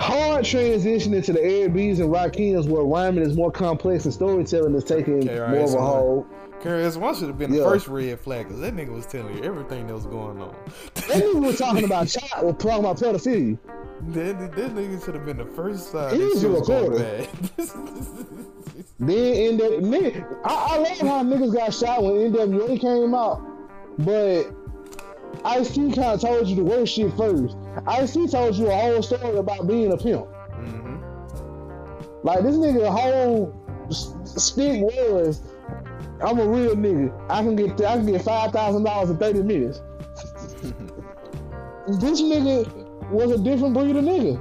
Hard transition into the Airbnbs and Rakims where rhyming is more complex and storytelling is taking more of a hold. KRS-One should have been the first red flag because that nigga was telling you everything that was going on. That nigga was talking about child, was talking about pedophilia. That nigga should have been the first side. He was recorded. Then nigga, I love how niggas got shot when NWA came out, but Ice T kind of told you the worst shit first. Ice T told you a whole story about being a pimp. Mm-hmm. Like, this nigga whole stick was, I'm a real nigga. I can get $5,000 in 30 minutes. This nigga was a different breed of nigga.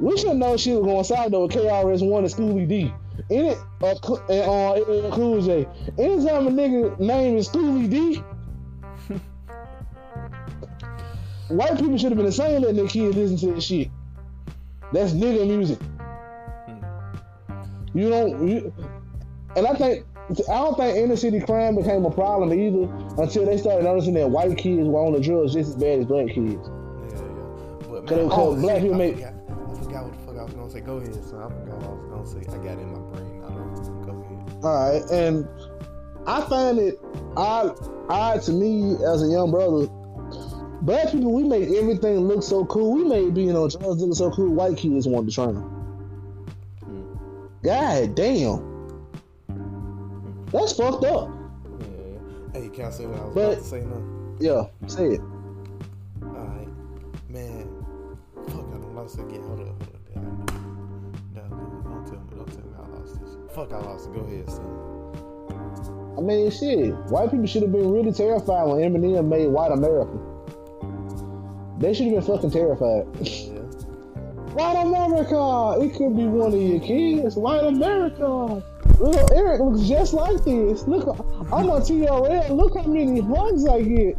We should know she was going south though with KRS-One and Scooby D. In it, Cool J. Anytime a nigga name is Scooby D, White people should have been ashamed letting their kids listen to that shit. That's nigga music. You don't. And I don't think inner city crime became a problem either until they started noticing that white kids were on the drugs just as bad as black kids. But man, I forgot what the fuck I was gonna say. Go ahead. So I forgot what I was gonna say. I got it in my brain. I don't know. Go ahead. All right, and I find it odd to me as a young brother. Black people, we make everything look so cool. We made being on drugs look so cool. White kids wanted to try them. God damn, that's fucked up. Yeah. Hey, can I say what I was about to say now? Yeah, say it. Man, fuck, I lost it again. Hold up. No, don't tell me I lost this. Fuck, I lost it. Go ahead, son. I mean, shit. White people should have been really terrified when Eminem made White America. They should have been fucking terrified. Yeah. White America! It could be one of your kids. White America! Little Eric looks just like this. Look, I'm on TRL. Look how many hugs I get.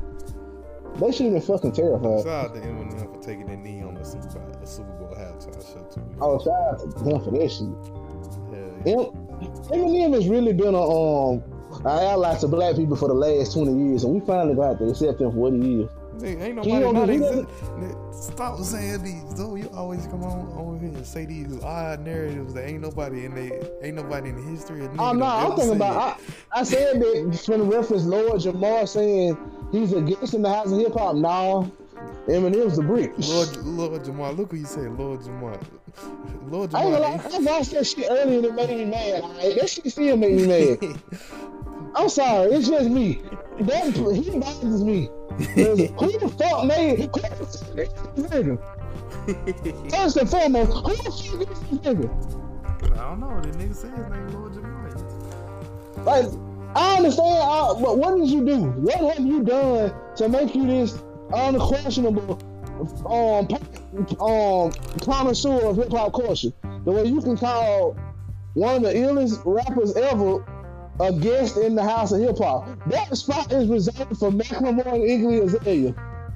They should have been fucking terrified. Shout out to Eminem for taking that knee on the Super Bowl halftime show too. Oh, shout out to him for that shit. Yeah. Eminem has really been an ally to black people for the last 20 years, and we finally got to accept him for what he is. Ain't nobody stop saying these. Though you always come on over here and say these odd narratives that ain't nobody in the history of. Oh no, I'm thinking about. I said that from the reference Lord Jamar saying. He's against in the house of hip hop. Nah, Eminem's the brick. Lord Jamar, look what you said, Lord Jamar. Lord Jamar. I watched that shit earlier and it made me mad. Like, that shit still made me mad. I'm sorry, it's just me. He bothers me. Who the fuck made it? First and foremost, who the fuck is this nigga? I don't know. That nigga said his name Lord Jamar. Like. I understand, but what did you do? What have you done to make you this unquestionable connoisseur of hip-hop culture? The way you can call one of the illest rappers ever a guest in the house of hip-hop. That spot is reserved for Macklemore and Iggy Azalea.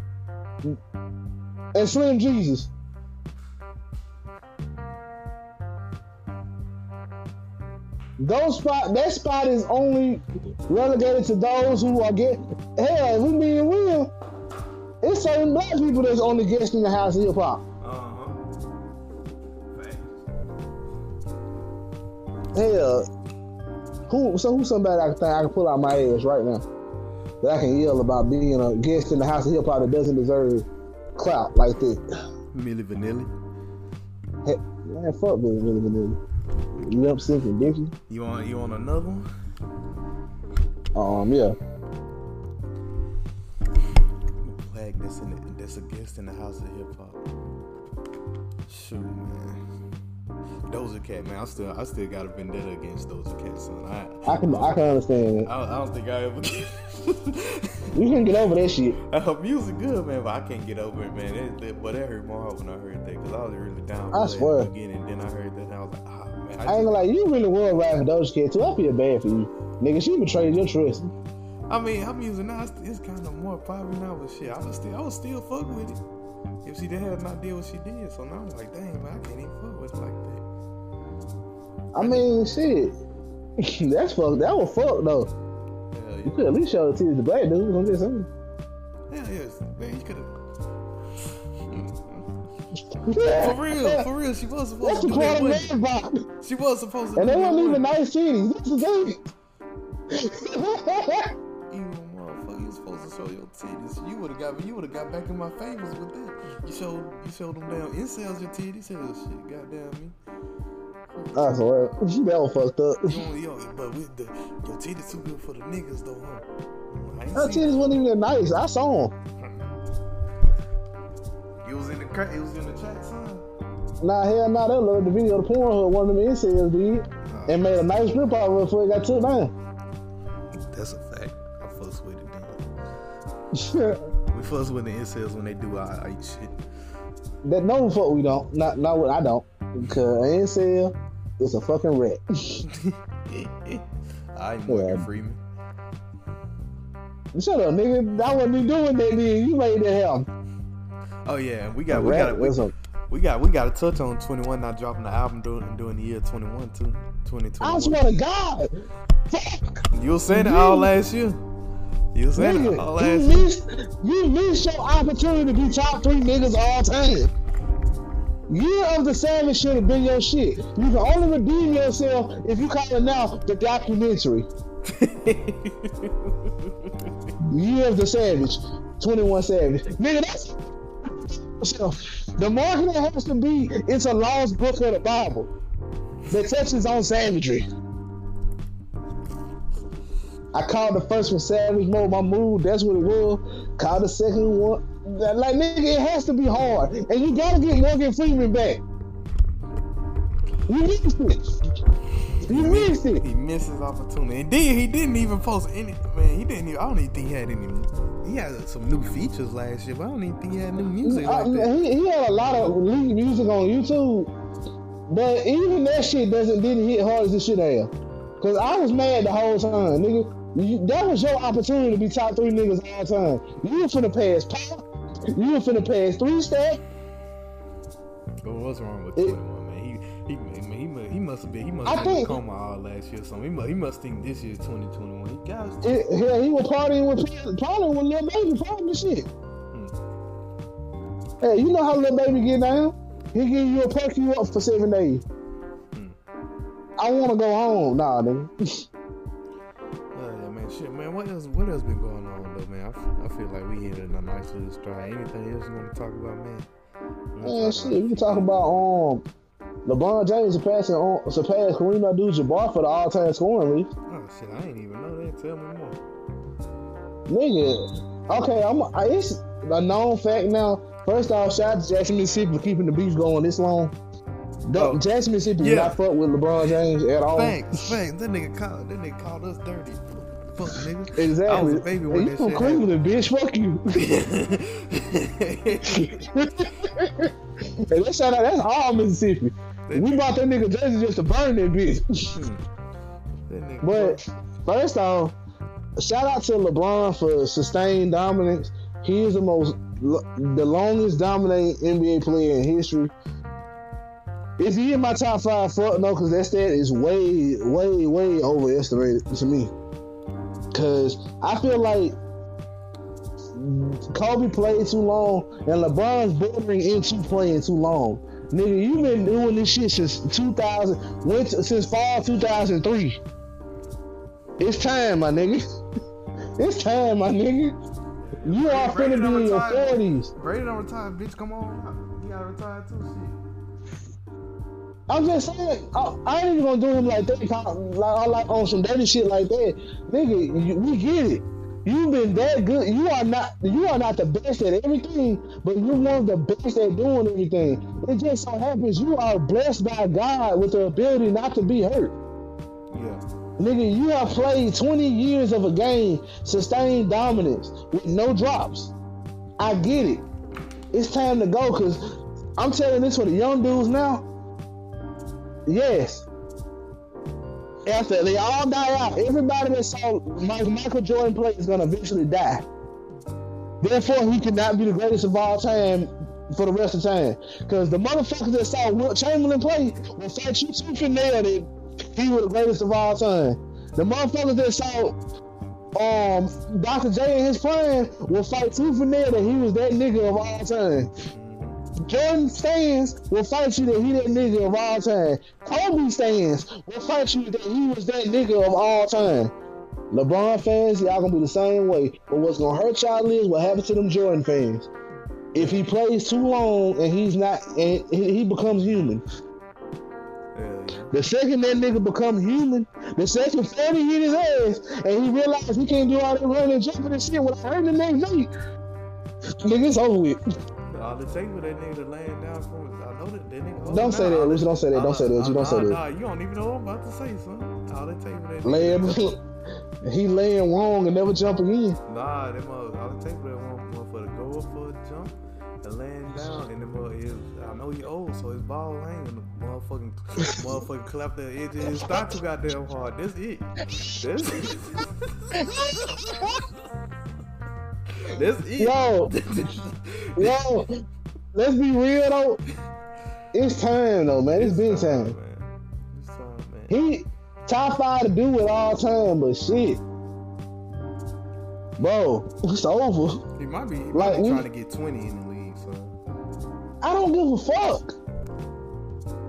And Slim Jesus. That spot is only relegated to those who are if we being real, it's certain black people that's only guests in the house of hip hop. Who's somebody I can pull out my ass right now that I can yell about being a guest in the house of hip hop that doesn't deserve clout like that? Milli Vanilli. Hey, man, fuck Milli Vanilli. You up sinking, did you? You want another one? Yeah. Black that's a guest in the house of hip hop. Shoot, man. Doja Cat, man. I still got a vendetta against Doja Cat, son. I can understand it. I don't think I ever get. You can get over that shit. Music good, man, but I can't get over it, man. That hurt my heart when I heard that, because I was really down. I swear. Beginning, and then I heard that, and I was like, man. I ain't gonna lie, you really were riding for Doja Cat too. I feel bad for you, nigga. She betrayed your trust. I mean, her music now it's kind of more popular now, but shit, I was still fuck with it. If she had not did what she did, so now I'm like, damn, man, I can't even fuck with it like that. I mean, shit, that's fucked. That was fucked though. Yeah. You could at least show the titties to black dudes on this something. Yeah, yes, man, you could have. For real, she was supposed to do that. That's the part of man bop. She was supposed to. And they weren't even nice titties. That's the thing. Even motherfucker, you supposed to show your titties. You would have got back in my favors with that. You showed them damn incels your titties. Hell, shit, goddamn me. I swear, that was fucked up. Yo, but with your titties too good for the niggas though, huh? Her titties wasn't even that nice. I saw them. It was in the chat, son. Nah, hell nah, they loaded the video to Pornhub, one of them incels did, and made a nice strip out of it before it got took down. That's a fact. I fuss with it, man. Sure. We fuss with the incels when they do our shit. That no fuck we don't. Not what I don't. Because an incel is a fucking rat. I'm Morgan Freeman. Shut up, nigga. I wasn't even doing that, nigga. You made that happen. Oh yeah, we got to touch on 21 not dropping the album during the year 21 too. 2021. I swear to God, fuck. You were saying it all last year. You were saying it all last year. You missed your opportunity to be top three niggas all time. Year of the Savage should have been your shit. You can only redeem yourself if you call it now the documentary. Year of the Savage, 21 Savage. Nigga, that's yourself. The marketing has to be, it's a lost book of the Bible that touches on savagery. I called the first one Savage Mode, my mood, that's what it was. Called the second one. Like, nigga, it has to be hard. And you gotta get Morgan Freeman back. You missed it. You missed it. He missed his opportunity. And then he didn't even post anything, man. I don't even think he had any. He had some new features last year, but I don't even think he had new music like that. He had a lot of new music on YouTube, but even that shit didn't hit hard as this shit had. Cause I was mad the whole time, nigga. That was your opportunity to be top three niggas all time. You were finna pass Pop. You were finna pass Three Stack. Well, what's wrong with 21, man? He must have been in coma all last year or something. He must think this year's 2021. He was partying with Lil Baby, partying this shit. Hey, you know how Lil Baby get down? He give you a perk you up for 7 days. I wanna go home, nah, nigga. Shit, man, what else been going on though, man? I feel like we hit it in a nice little stride. Anything else you want to talk about, man? We can talk about LeBron James surpassed Kareem Abdul-Jabbar for the all-time scoring lead. Oh shit, I ain't even know that. Tell me more, nigga. Okay, it's a known fact now. First off, shout out to Jackson, Mississippi for keeping the beef going this long. Jackson, Mississippi did not fuck with LeBron James at all. Thanks. That nigga called us dirty. Fuck, nigga. Exactly. I was a baby when that shit happened. You from Cleveland, bitch. Fuck you. Hey, let's shout out. That's all Mississippi. We bought that nigga jersey just to burn that bitch. But first off, shout out to LeBron for sustained dominance. He is the longest dominating NBA player in history. Is he in my top five? Fuck no, because that stat is way, way, way overestimated to me. Because I feel like Kobe played too long and LeBron's bordering into playing too long. Nigga, you've been doing this shit since since fall 2003. It's time, my nigga. It's time, my nigga. You are finna be in your 40s. Braden on retire, bitch. Come on. You gotta retire too, shit. I'm just saying, I ain't even gonna do him like that, like on some dirty shit like that. Nigga, we get it. You've been that good. You are not the best at everything, but you're one of the best at doing everything. It just so happens you are blessed by God with the ability not to be hurt. Yeah. Nigga, you have played 20 years of a game, sustained dominance with no drops. I get it. It's time to go, because I'm telling this for the young dudes now. Yes. After they all die out, everybody that saw Michael Jordan play is going to eventually die. Therefore, he cannot be the greatest of all time for the rest of time. Because the motherfuckers that saw Wilt Chamberlain play will fight you tooth and nail that he was the greatest of all time. The motherfuckers that saw Dr. J and his prime will fight tooth and nail that he was that nigga of all time. Jordan stands will fight you that he that nigga of all time. Kobe stands will fight you that he was that nigga of all time. LeBron fans, y'all gonna be the same way. But what's gonna hurt y'all is what happens to them Jordan fans. If he plays too long and he's not, and he becomes human. The second that nigga becomes human, the second 40 hit his ass and he realized he can't do all that running and jumping and shit without hurting the next day. Nigga, it's over with. All it takes for that nigga to land down for us. I know that nigga. Don't say that. Nah, you don't even know what I'm about to say, son. All it takes for that nigga. He laying wrong and never jump again. Nah, them all it takes for that one to go up for a jump and land down. And them I know he old, so his ball hanging. The motherfucking clap the edge of his stock too goddamn hard. That's it. Yo, let's be real though. It's time though, man. It's been time. Man. It's time, man. He top 5 to do it all time, but shit, bro, it's over. He might be trying to get 20 in the league. So I don't give a fuck.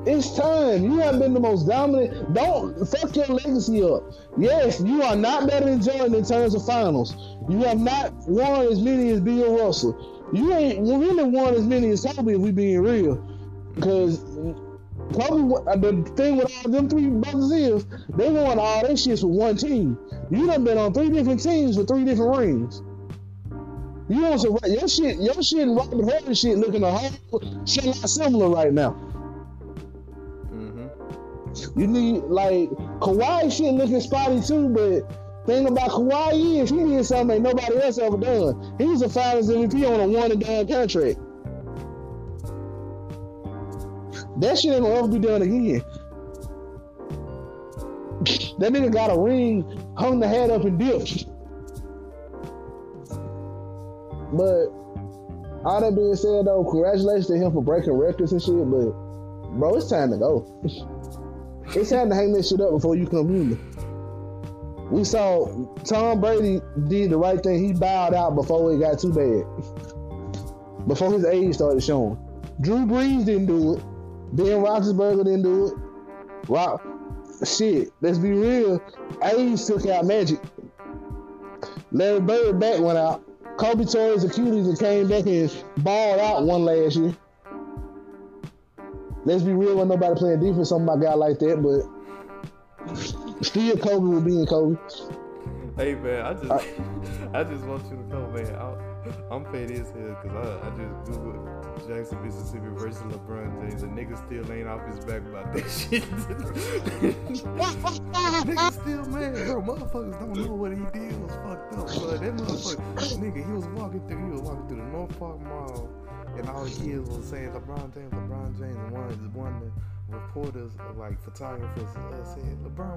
It's time. You have been the most dominant. Don't fuck your legacy up. Yes, you are not better than Jordan in terms of finals. You have not won as many as Bill Russell. You really won as many as Kobe, if we being real. Because the thing with all them three brothers is they won all their shits with one team. You done been on 3 different teams with 3 different rings. You want some your shit and Robert Horton shit looking a whole shit lot similar right now. You need, like, Kawhi shit looking spotty too, but thing about Kawhi is he did something that nobody else ever done. He was a finals MVP on a 1-and-done contract. That shit ain't gonna ever be done again. That nigga got a ring, hung the hat up and dipped. But all that being said though, congratulations to him for breaking records and shit, but bro, it's time to go. It's time to hang this shit up before you come here. We saw Tom Brady did the right thing. He bowed out before it got too bad. Before his age started showing. Drew Brees didn't do it. Ben Roethlisberger didn't do it. Shit, let's be real. Age took out magic. Larry Bird back went out. Kobe tore his Achilles and came back and balled out one last year. Let's be real, when nobody playing defense on my guy like that, but still Kobe was being Kobe. Hey man, I just want you to know, man. I'm paid as hell because I just googled Jackson, Mississippi versus LeBron James, and niggas still ain't off his back about that shit. Niggas still mad, bro. Motherfuckers don't know what he did was fucked up, bro. That nigga, he was walking through the North Park Mall. And all the kids was saying LeBron James, and one of the reporters, like photographers, said, LeBron,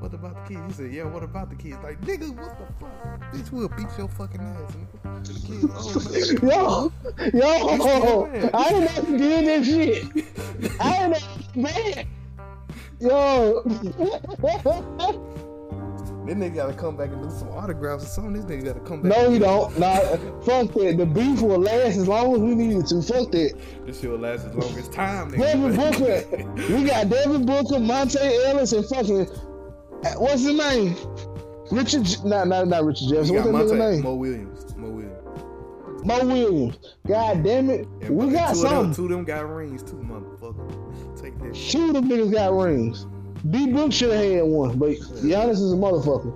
what about the kids? He said, yeah, what about the kids? Like, nigga, what the fuck? Bitch, we'll beat your fucking ass, nigga. The kids, oh, yo, I ain't never doing this shit. I ain't never, man. Yo. This nigga gotta come back and do some autographs or something. This nigga gotta come back. No, he don't. Nah, fuck that. The beef will last as long as we need it to. Fuck that. This shit will last as long as time, nigga. Devin Booker. We got Devin Booker, Monte Ellis, and fucking, what's his name? Not Richard Jefferson. What's that nigga's name? Mo Williams. God damn it. Yeah, we got something. Two of them got rings too, motherfucker. Take that. Two of them niggas got rings. B. Book should have had one, but Giannis is a motherfucker.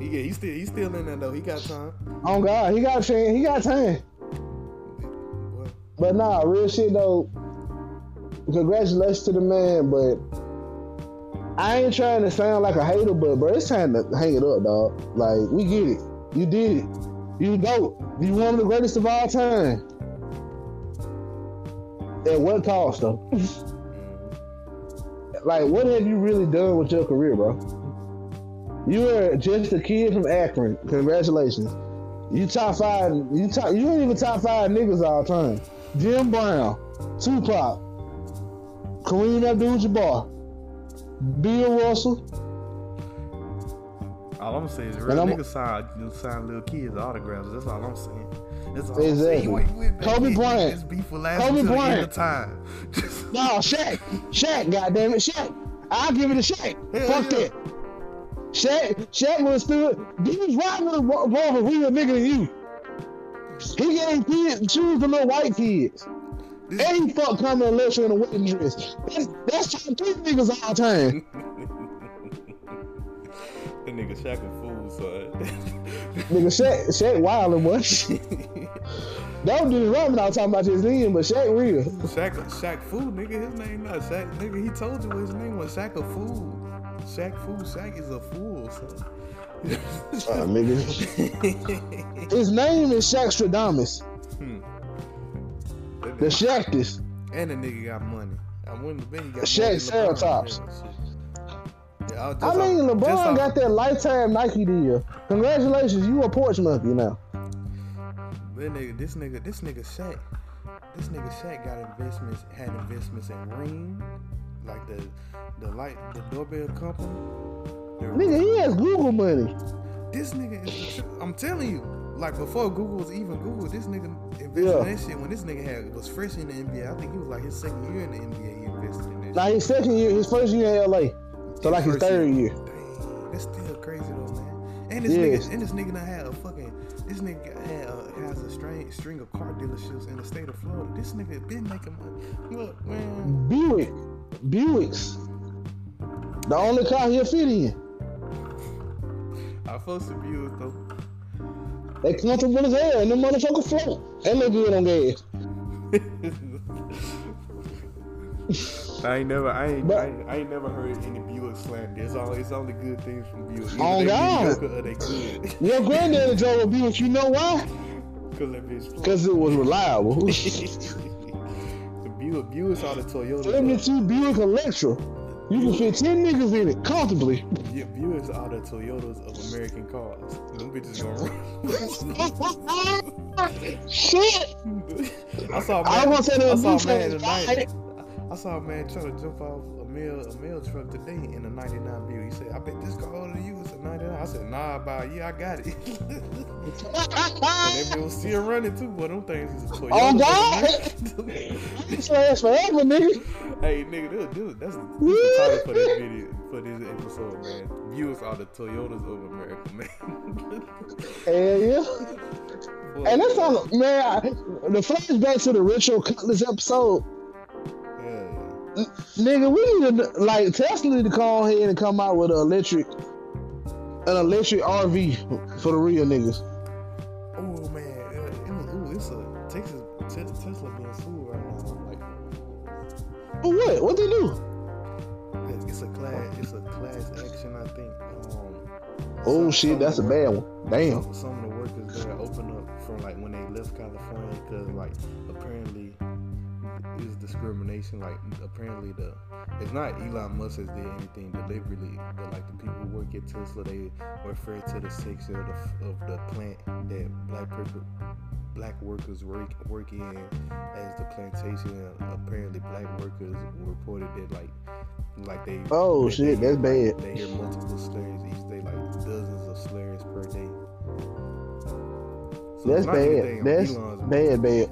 Yeah, he's still in there though. He got time. Oh God, he got time. What? But nah, real shit though. Congratulations to the man, but I ain't trying to sound like a hater, but bro, it's time to hang it up, dog. Like, we get it. You did it. You dope. You one of the greatest of all time. At what cost though? Like, what have you really done with your career, bro? You are just a kid from Akron. Congratulations. You top 5. You ain't even top 5 niggas all time. Jim Brown, Tupac, Kareem Abdul-Jabbar, Bill Russell. All I'm saying is real niggas sign little kids autographs. That's all I'm saying. Exactly. Kobe Bryant. Kobe Bryant. No, Shaq. Goddamn it, Shaq. I'll give it to Shaq. Fuck that. Shaq was still. These rappers more of a real nigga than you. He gave kids choose the little white kids. And he fuck coming and lecture in a wedding dress. That's top 3 niggas all time. That nigga Shaq a fool, son. Nigga Shaq wild and what? Don't do the rapping I was talking about his name, but Shaq real. Shaq fool, nigga. His name not Shaq, nigga. He told you what his name was. Shaq a fool. Shaq is a fool, son. Nigga. His name is Shaqstradamus. The Shaqtus. And the nigga got money. I wouldn't have been. He got Shaq Ceratops. LeBron got that lifetime Nike deal. Congratulations, you a porch monkey now. This nigga Shaq had investments in Ring, like the doorbell company. Nigga, he has Google money. This nigga is the truth. I'm telling you. Like, before Google was even Google, this nigga invested in that shit. When this nigga was fresh in the NBA, I think he was like his second year in the NBA, he invested in that shit. His second year, his first year in LA. So, like, his third year. Dang, that's still crazy, though, man. And this nigga done had a fucking... This nigga has a string of car dealerships in the state of Florida. This nigga been making money. Look, man. Buicks. The only car he'll fit in. I fuck some Buicks, though. They comfortable as hell, and them motherfuckers float. They look good on gas. I ain't never heard any Buick slam. It's only good things from Buick. Oh God! Your granddaddy drove a Buick. You know why? Because it was reliable. The Buick's all the Toyota. 72 Buick Electra. You can fit 10 niggas in it comfortably. Yeah, Buicks are the Toyotas of American cars. Them bitches gonna run. Shit! I saw a man trying to jump off a mail truck today in a 99 Buick. He said, "I bet this car older than you. It's a 99." I said, "Nah, about yeah, I got it." And that bitch was still running too, boy. Them things is a Toyota. Oh God! This lasts forever, nigga. Hey, nigga, that's the title for this video, for this episode, man. Viewers are the Toyotas of America, man. Hell yeah. Boy. And that's all, man. The flashback to the Retro Cutlass episode. Yeah. Nigga, we need to, like, Tesla to call ahead and come out with an electric RV for the real niggas. Oh, man. It's a Tesla being fool right now. I'm like, what? What they do? It's a class action, I think. That's a bad one. Damn. Some of the workers there opened up from like when they left California because like apparently it was discrimination. Like apparently it's not Elon Musk has did anything deliberately, but like the people who work at Tesla, they refer to the section of the plant that black workers work in as the plantation. Apparently, black workers reported that like they that's bad. They hear multiple slurs each day, like dozens of slurs per day. So that's bad. That's bad.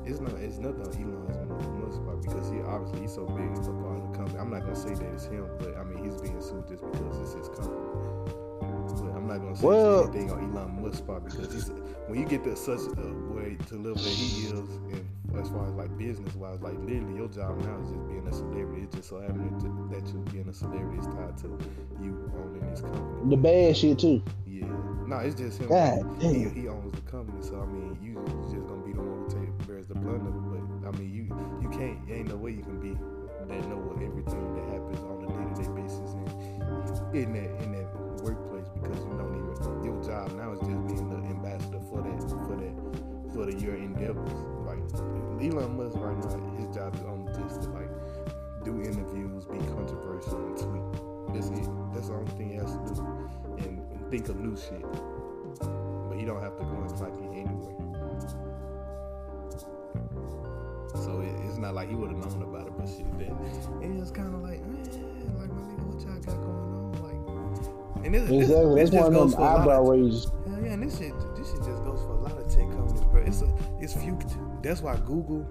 It's nothing on Elon's part because he obviously he's so big as a part of the company. I'm not gonna say that it's him, but I mean he's being sued just because it's his company. But I'm not gonna say anything on Elon Musk's part because when you get to such a way to live that he is, and as far as like business wise, like literally your job now is just being a celebrity. It's just so happening that you being a celebrity is tied to you owning this company. The bad shit too. Yeah, no, it's just him. God, he owns the company, so I mean, you just gonna be the one who bears the blunder. But I mean, you can't. Ain't no way you can be that know what everything that happens on a day-to-day basis and in that workplace because you don't even your job now is just being the ambassador for your endeavors. Like Elon Musk right now, his job is only just to like do interviews, be controversial, and tweet. That's it. That's the only thing he has to do, and think of new shit. But he don't have to go and clock it anyway. So it's not like he would have known about it, but shit. That it's kind of like, man, like my nigga, what y'all got going on? And this just goes for a lot of ways. Hell yeah, and this shit just goes for a lot of tech companies, bro. It's few. That's why Google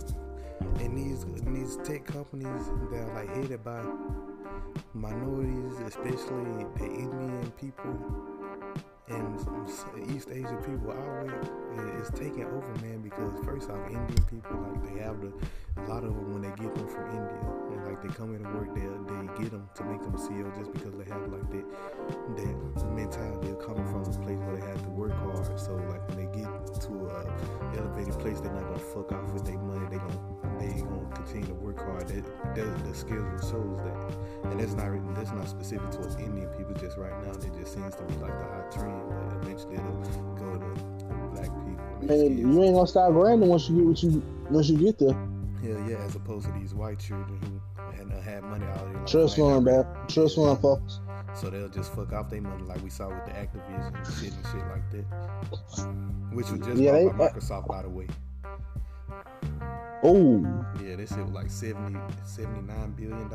and these tech companies that are like hated by minorities, especially the Indian people and East Asian people, it's taking over, man. Because first off, Indian people, like they have a lot of them when they get them from India, and like they come in and work, they get them to make them CEO just because they have like that mentality of coming from a place where they have to work hard. So like when they get to a elevated place, they're not gonna fuck off with their money. They gonna continue to work hard. The schedule shows that, and that's not specific towards Indian people. Just right now, it just seems to be like the hot trend. But eventually it'll go to black people. And you ain't gonna stop grinding once you get there. Hell yeah, as opposed to these white children who had money all their life. Trust fund, bro. Trust fund, folks. So they'll just fuck off their money like we saw with the Activision shit and shit like that. Which was just bought by Microsoft, by the way. Oh. Yeah, this shit was like $79 billion.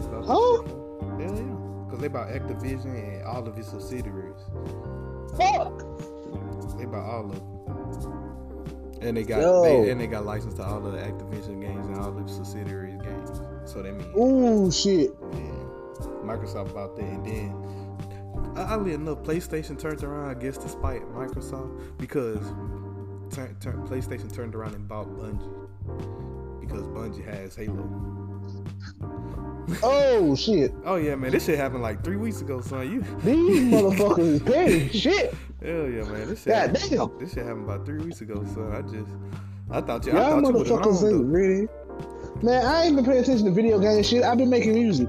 Oh. Yeah, because they bought Activision and all of its subsidiaries. Fuck. They bought all of them. And they got licensed to all of the Activision games and all the subsidiaries games. So that means. Ooh, shit. Yeah. Microsoft bought that, and then oddly enough, PlayStation turned around, I guess, despite Microsoft, because PlayStation turned around and bought Bungie because Bungie has Halo. Oh shit! Oh yeah, man, this shit happened like 3 weeks ago, son. You these motherfuckers is paying shit. Hell yeah, man, this shit. God damn, this shit happened about 3 weeks ago, son. I thought y'all motherfuckers you ain't ready. Man, I ain't been paying attention to video game shit. I've been making music.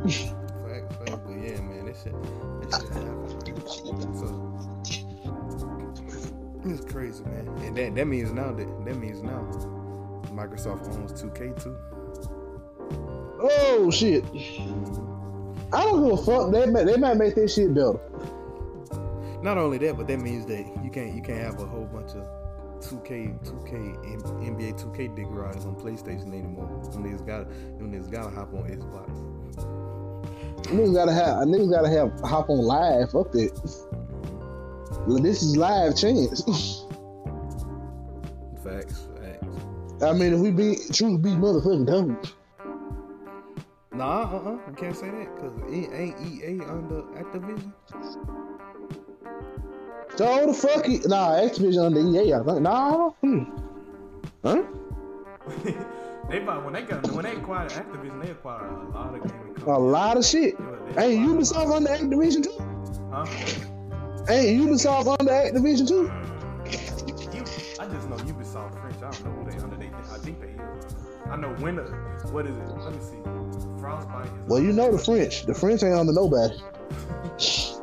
It's crazy, man. And that means now Microsoft owns 2K too. Oh shit. I don't give a fuck. They might make this shit better. Not only that, but that means that you can't have a whole bunch of 2K NBA 2K dick rides on PlayStation anymore. Them niggas gotta hop on Xbox. Niggas gotta have hop on live. Fuck that. This is live chance. Facts. I mean, if we truth be motherfucking dumb. Nah, you can't say that because it ain't EA under Activision. So the fuck it. Nah, Activision under EA. I think. Nah. Huh? when they acquired Activision, they acquired a lot of gaming companies. A lot of shit. Hey, Ubisoft under Activision too? Huh? Hey, Ubisoft under Activision too? I just know Ubisoft French. I don't know who they under. I think they is. I know Winner. What is it? Let me see. Frostbite. Well, you know the French. The French ain't under nobody. Let me see.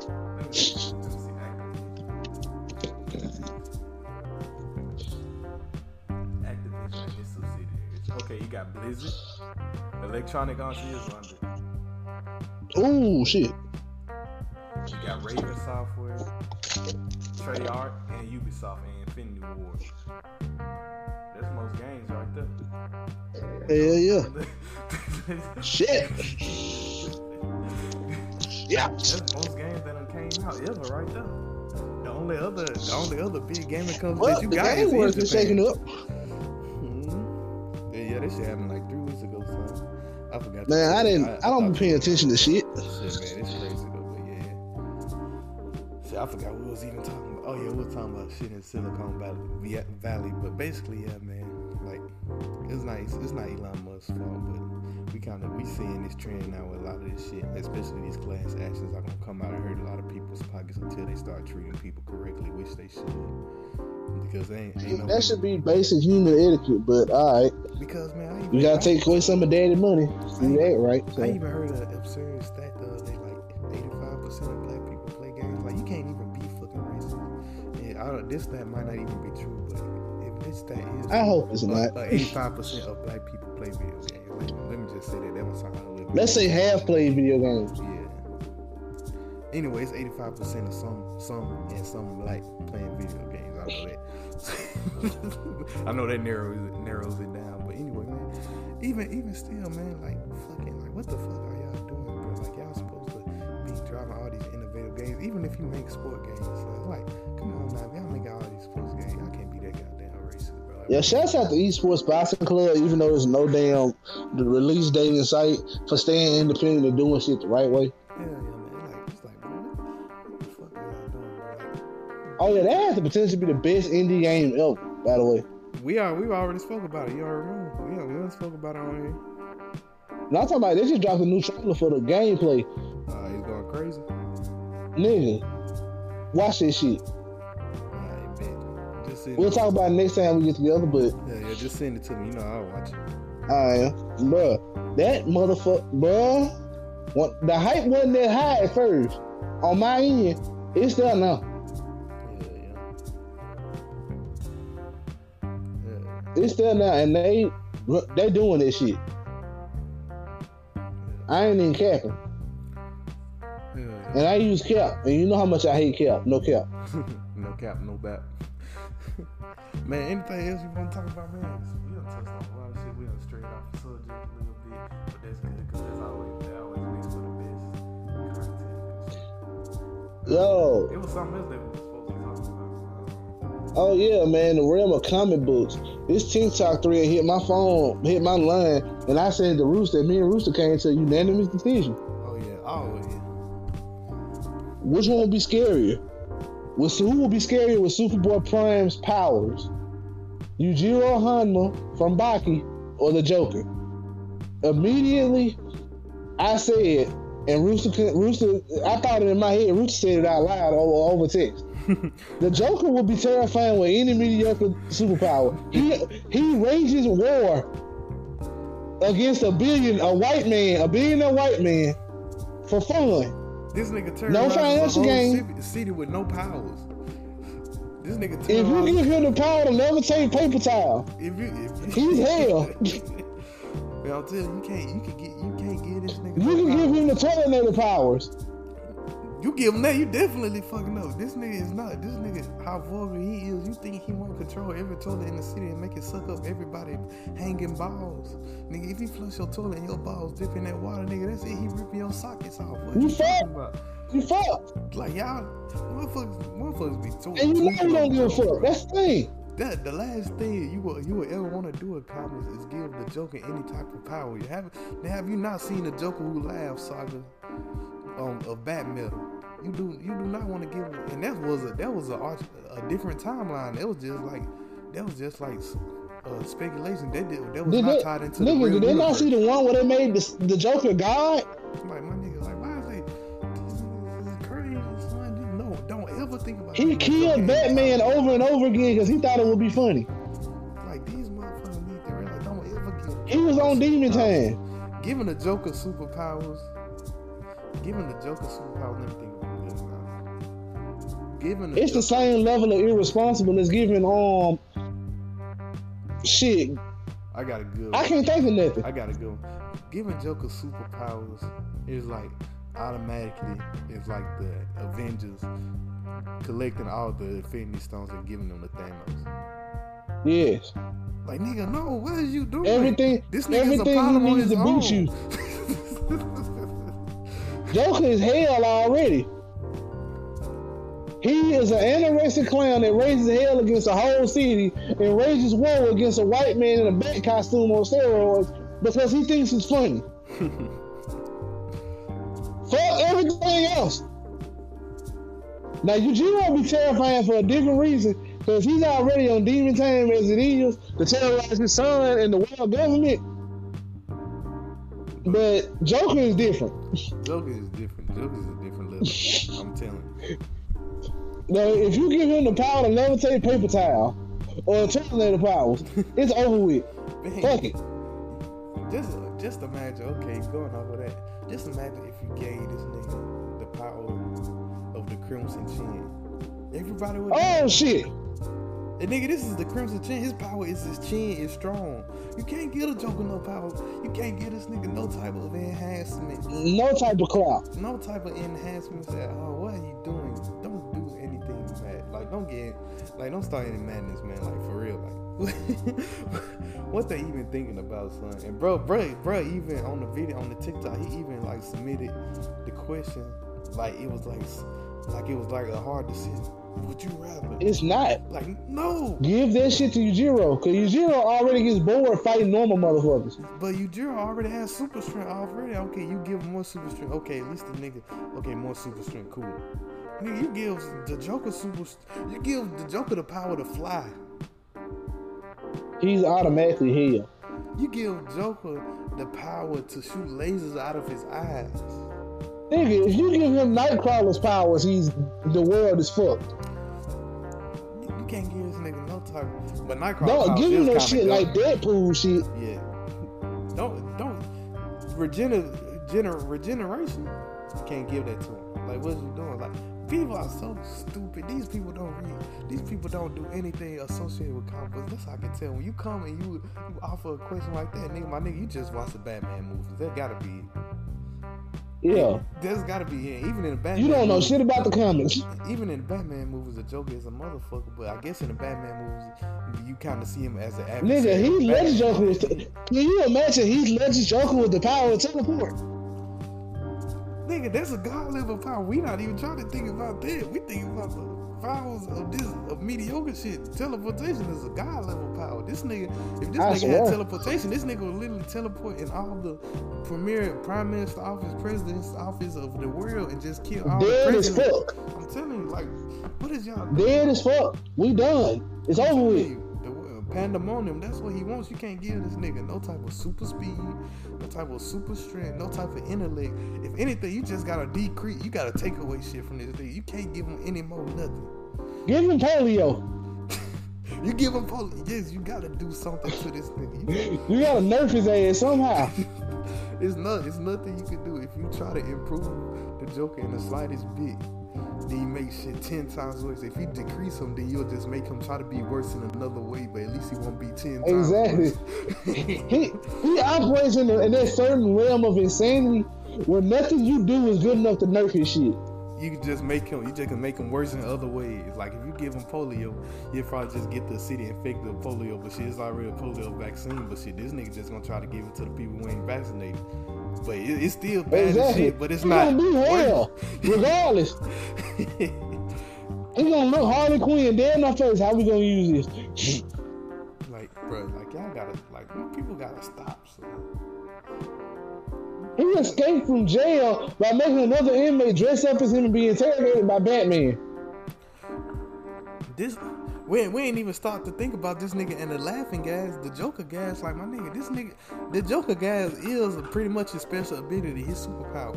Activision and its subsidiaries. Okay, you got Blizzard. Electronic Arts is under. Ooh, shit. You got Raven Software, Treyarch, and Ubisoft and Infinity Ward. That's most games right there. Hell yeah. Shit. Yeah. That's most games that done came out ever right there. The only other big gaming company that you got is worth it shaking up. Mm-hmm. Yeah, this shit happened like 3 weeks ago, son. I forgot. Man, I don't be paying attention to shit. Shit, man, it's crazy. I forgot we was even talking about. Oh yeah, we were talking about shit in Silicon Valley. But basically, yeah, man, like it's nice. It's not Elon Musk's fault, but we seeing this trend now with a lot of this shit. Especially these class actions are gonna come out and hurt a lot of people's pockets until they start treating people correctly, which they should. Because they ain't that should be basic human etiquette. But all right, because man, you gotta take away some of daddy's money. See that, right? So. I even heard an absurd stat the other day, like 85% of black people play games. Like you can't even be fucking racist. Yeah, this stat might not even be true, but if this stat is, I hope it's not. 85% of black people play video games. Let me just say that. That was how I live. Let's say half play video games. Yeah. Anyways, 85% of some black playing video games. I know that. I know that narrows it down. But anyway, man. Even still, man. Like fucking. Like what the fuck are y'all doing, bro? Like y'all supposed to be driving all these innovative games, even if you make sport games. So, like, come on now, y'all make all these sports games. I can't be that goddamn racist, bro. Like, yeah, shouts out to Esports Boxing Club, even though there's no damn the release date in sight, for staying independent and doing shit the right way. Yeah, man. Like, it's like, bro, what the fuck are y'all doing, bro? Oh, yeah, that has the potential to be the best indie game ever, by the way. We've already spoke about it. You already remember. Yeah, we already spoke about it on here. And I'm talking about they just dropped a new trailer for the gameplay. He's going crazy. Nigga, watch this shit. Alright, man. We'll talk about it next time we get together, but yeah, just send it to me. You know I'll watch it. Alright, bruh. That motherfucker, bruh. The hype wasn't that high at first. On my end, it's there now. Yeah. It's there now, and they doing this shit. I ain't even capping. And I use cap. And you know how much I hate cap. No cap. No cap, no bap. Man, anything else you want to talk about, man? We done touched on a lot of shit. We done strayed off the subject a little bit. But that's good, because there's always ways for the best content. Yo. It was something else that we were supposed to be talking about. Oh, yeah, man. The realm of comic books. This TikTok thread hit my phone, hit my line, and I said to Rooster, me and Rooster came to a unanimous decision. Oh, yeah. Always. Which one will be scarier? Who will be scarier with Superboy Prime's powers? Yujiro Hanma from Baki or the Joker? Immediately, I said, and Rooster, I thought it in my head, Rooster said it out loud over text. The Joker will be terrifying with any mediocre superpower. He rages war against a billionaire white man, for fun. This nigga turned no financial game. City with no powers. This nigga. If you give him the power to levitate paper towel, he's hell. Man, I'm telling you, you can't get this nigga. You can give him the tornado powers. You give him that, you definitely fucking know. This nigga is not. This nigga, how vulnerable he is. You think he won't control every toilet in the city and make it suck up everybody hanging balls? Nigga, if you flush your toilet and your balls dip in that water, nigga, that's it. He ripping your sockets off. What you fuck? You fuck? Like, y'all, motherfuckers be too. And you know you don't give a fuck. That's the thing. That the last thing you would ever want to do in comics is give the Joker any type of power. Have you not seen the Joker Who Laughs saga of Batman? You do not want to give him, and that was a different timeline. That was just like speculation. That was not tied into the real universe. Did they not see the one where they made the Joker God? Like, my nigga, like, why is they? This is crazy, son. No, don't ever think about. He killed Batman over and over again because he thought it would be funny. Like, these motherfuckers need to realize, don't ever give. He was on demon time. Giving the Joker superpowers. Giving the Joker superpowers and everything. It's the same level of irresponsible as giving shit. I got a good one. I can't think of nothing. I got a good one. Giving Joker superpowers is like automatically, it's like the Avengers collecting all the Infinity Stones and giving them to Thanos. Yes. Like, nigga, no, what is you doing? Everything. This nigga's a problem on his own. Everything he needs to boot you. Joker is hell already. He is an anorexic clown that raises hell against a whole city and rages war against a white man in a bat costume on steroids because he thinks it's funny. Fuck everything else. Now, Yujiro be terrifying for a different reason, because he's already on demon time as it is to terrorize his son and the world government. But Joker is different. Joker is a different level. I'm telling you. Now, if you give him the power to levitate paper towel or terminator powers, it's over with. Man, fuck it. Just imagine, okay, going over that. Just imagine if you gave this nigga the power of the Crimson Chin. Everybody would. Oh shit! And nigga, this is the Crimson Chin. His power is his chin is strong. You can't get a Joker no power. You can't get this nigga no type of enhancement. No type of clout. No type of enhancements at all. What are you doing? Don't do anything mad. Like, don't start any madness, man. Like, for real. Like, what they even thinking about, son? And bro, even on the video, on the TikTok, he even like submitted the question. Like it was like a hard decision. Would you rather? It's not. Like, no. Give that shit to Yujiro, because Yujiro already gets bored fighting normal motherfuckers. But Yujiro already has super strength already. Okay, you give him more super strength. Okay, at least the nigga. Okay, more super strength. Cool. Nigga, you give the Joker the power to fly. He's automatically here. You give Joker the power to shoot lasers out of his eyes. Nigga, if you give him Nightcrawler's powers, the world is fucked. You can't give this nigga no type. But Nightcrawler. Don't give him no shit like Deadpool shit. Yeah. Don't. Regeneration. You can't give that to him. Like, what are you doing? Like, people are so stupid. These people don't read. These people don't do anything associated with comic books. That's how I can tell. When you come and you offer a question like that, nigga, you just watch the Batman movies. That gotta be it. Yeah. There's gotta be here. Even in the Batman. You don't know shit about the comics. Even in the Batman movies, the Joker is a motherfucker. But I guess in the Batman movies, you kind of see him as an adversary. Nigga, Heath Ledger's Joker was. Can you imagine Heath Ledger's Joker with the power to teleport? Nigga, that's a god-level power. We not even trying to think about that. We think about the powers of this of mediocre shit. Teleportation is a god level power. This nigga, if this nigga had teleportation, this nigga would literally teleport in all the prime minister office, president's office of the world and just kill all dead the presidents. Dead as fuck. I'm telling you, like, what is y'all doing? Dead as fuck. We done. It's over with. Pandemonium, that's what he wants. You can't give this nigga no type of super speed, no type of super strength, no type of intellect. If anything, you just gotta decrease. You gotta take away shit from this thing. You can't give him any more nothing. Give him polio. You give him polio. Yes, you gotta do something to this nigga. You gotta nerf his ass somehow. It's nothing you can do. If you try to improve the Joker in the slightest bit, then you make shit 10 times worse. If you decrease him, then you'll just make him try to be worse in another way. But at least he won't be 10 times worse. He operates in that certain realm of insanity where nothing you do is good enough to nerf his shit. You can just make him. You just can make him worse in other ways. Like if you give him polio, you'll probably just get the city infected with polio. But shit, it's already a polio vaccine. But shit, this nigga just gonna try to give it to the people who ain't vaccinated. But it's still bad as shit. But it's not. Gonna be hell, regardless. It's gonna look Harley Quinn dead in our face. How we gonna use this? Like, bro, like y'all gotta, like, people gotta stop. So. He escaped from jail by making another inmate dress up as him and be interrogated by Batman. This we ain't even start to think about this nigga and the laughing gas, the Joker gas. Like my nigga, this nigga, the Joker gas is pretty much his special ability, his superpower.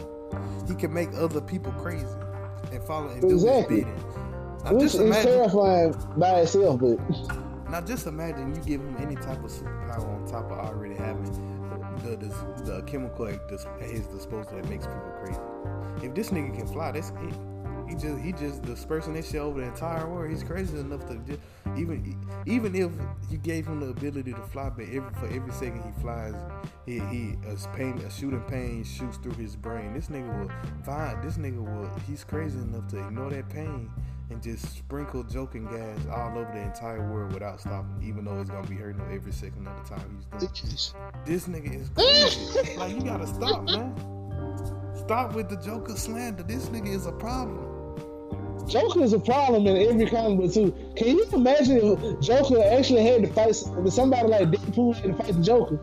He can make other people crazy and follow and do his bidding. It's terrifying by itself, but now just imagine you give him any type of superpower on top of already having the chemical at his disposal that makes people crazy. If this nigga can fly, that's it. He just dispersing this shit over the entire world. He's crazy enough to just, even if you gave him the ability to fly, but for every second he flies, a shooting pain shoots through his brain. He's crazy enough to ignore that pain and just sprinkle joking gas all over the entire world without stopping, even though it's gonna be hurting him every second of the time he's done. This nigga is crazy. Like, you gotta stop, man. Stop with the Joker slander. This nigga is a problem. Joker is a problem in every comic book too. Can you imagine if Joker actually had to fight somebody like Deadpool had to fight the Joker?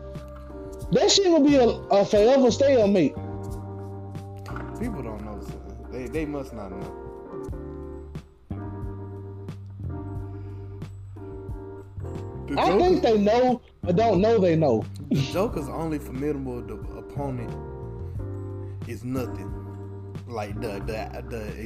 That shit would be a forever stalemate. People don't know. They must not know. I think they know, but don't know they know. The Joker's only formidable opponent is nothing. Like the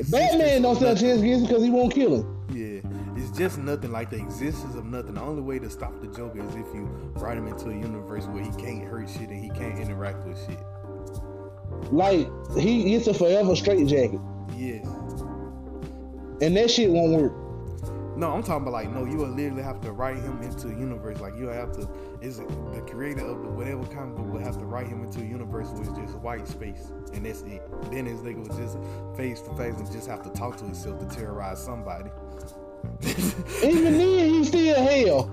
Batman don't sell chance against because he won't kill him. Yeah, it's just nothing. Like the existence of nothing. The only way to stop the Joker is if you write him into a universe where he can't hurt shit and he can't interact with shit. Like he gets a forever straitjacket. Yeah, and that shit won't work. No, I'm talking about like, no, you will literally have to write him into a universe. Like, you'll have to, the creator of whatever comic book will have to write him into a universe with just white space. And that's it. Then this nigga will just face to face and just have to talk to himself to terrorize somebody. Even then, he's still hell.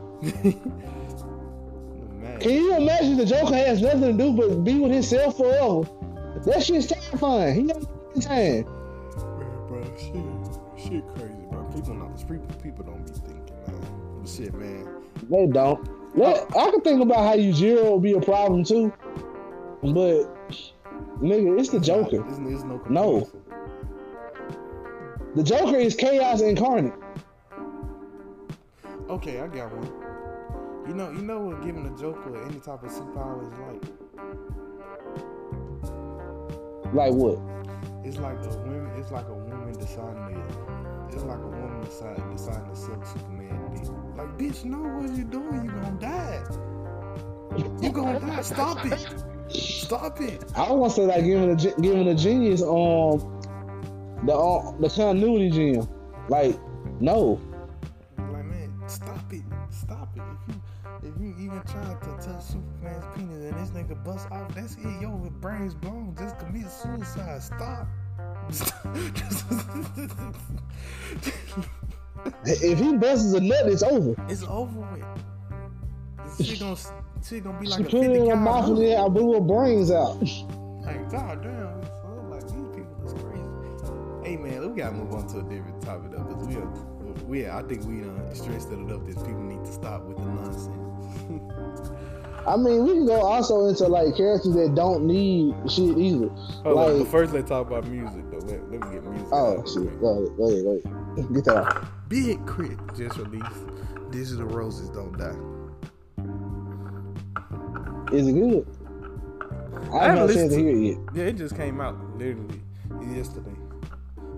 Man. Can you imagine the Joker has nothing to do but be with himself forever? That shit's terrifying. He never gets time. Bro, shit crazy. People don't be thinking, man. But shit, man. They don't. Well, I can think about how Yujiro will be a problem too, but nigga, it's the Joker. There's no comparison. No. The Joker is chaos incarnate. Okay, I got one. You know what giving the Joker any type of superpower is like? Like what? It's like a woman deciding deciding to suck Superman dick. Like, bitch, know what you doing? You gonna die. You gonna die. Stop it. Stop it. I don't want to say like giving a genius the continuity gem. Like, no. Like, man, stop it. stop it. If you even try to touch Superman's penis and this nigga bust off, that's it, yo, with brains blown, just commit suicide. Stop. If he busts a nut, it's over. It's over with. She gonna be like a 50 in her mouth and I blew her brains out. Like, goddamn. Like, these people is crazy. Hey, man, we gotta move on to a different topic, though, because I think we done stressed it enough that people need to stop with the nonsense. I mean, we can go also into, like, characters that don't need shit either. Oh, like, but first let's talk about music, though. Let me get music. Oh, shit. Go ahead. Get that out. Big Crit just released Digital Roses Don't Die. Is it good? I haven't listened to it yet. Yeah, it just came out literally yesterday.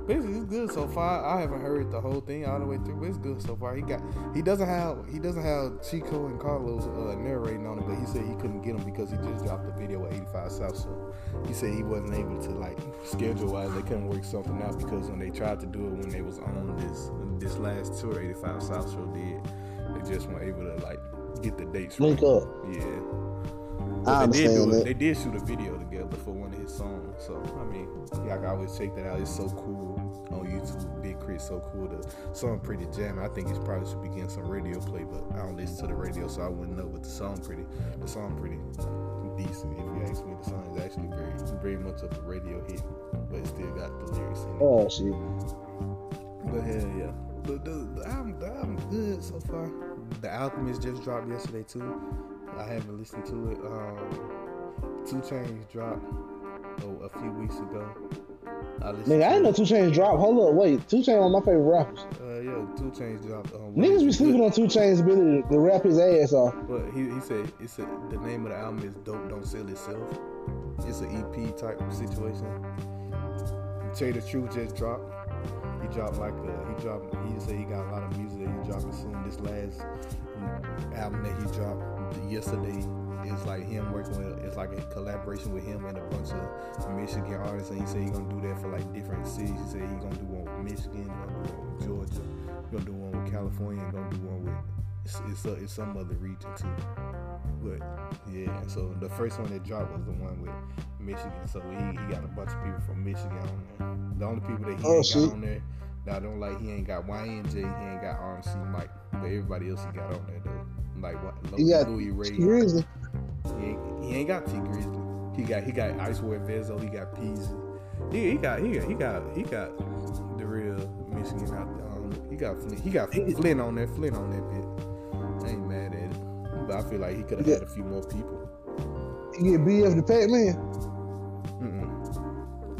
Basically, it's good so far. I haven't heard the whole thing all the way through, but it's good so far. He doesn't have Chico and Carlos narrating on it, but he said he couldn't get them because he just dropped the video with 85 South. So he said he wasn't able to, like, schedule wise, they couldn't work something out because when they tried to do it when they was on this last tour 85 South show did, they just weren't able to, like, get the dates right. Link up. Yeah. They did shoot a video together for one of his songs. So, I mean, y'all can always check that out. It's so cool on YouTube. Big Crit, so cool. The song pretty jamming. I think it probably should be getting some radio play, but I don't listen to the radio, so I wouldn't know. But the song pretty decent. If you ask me, the song is actually very much of a radio hit, but it still got the lyrics in it. Oh, shit. But hell yeah. But I'm good so far. The Alchemist just dropped yesterday, too. I haven't listened to it. 2 Chainz dropped a few weeks ago. I didn't know 2 Chainz dropped. Hold up, wait. 2 Chainz one of my favorite rappers. 2 Chainz dropped. Niggas be sleeping on 2 Chainz ability to rap his ass off. But he said the name of the album is Dope Don't Sell Itself. It's an EP type situation. Tell You the Truth just dropped. He said he got a lot of music that he dropping soon. This last album that he dropped yesterday is like him working with, it's like a collaboration with him and a bunch of Michigan artists, and he said he's gonna do that for like different cities. He said he's gonna do one with Michigan, he's gonna do one with Georgia, he's gonna do one with California, he's gonna do one with it's some other region too. But yeah, so the first one that dropped was the one with Michigan, so he got a bunch of people from Michigan on there. The only people that he got on there that I don't like, he ain't got YNJ, he ain't got RMC Mike, but everybody else he got on there though. Like what? Louis Ray. He ain't got T Grizzly. He got Icewear Vezo. He got Peasy. He got the real Michigan out there. He got Flynn on there. Flynn on that bit. I ain't mad at it, but I feel like he could have had a few more people. He get BF the Pac-Man.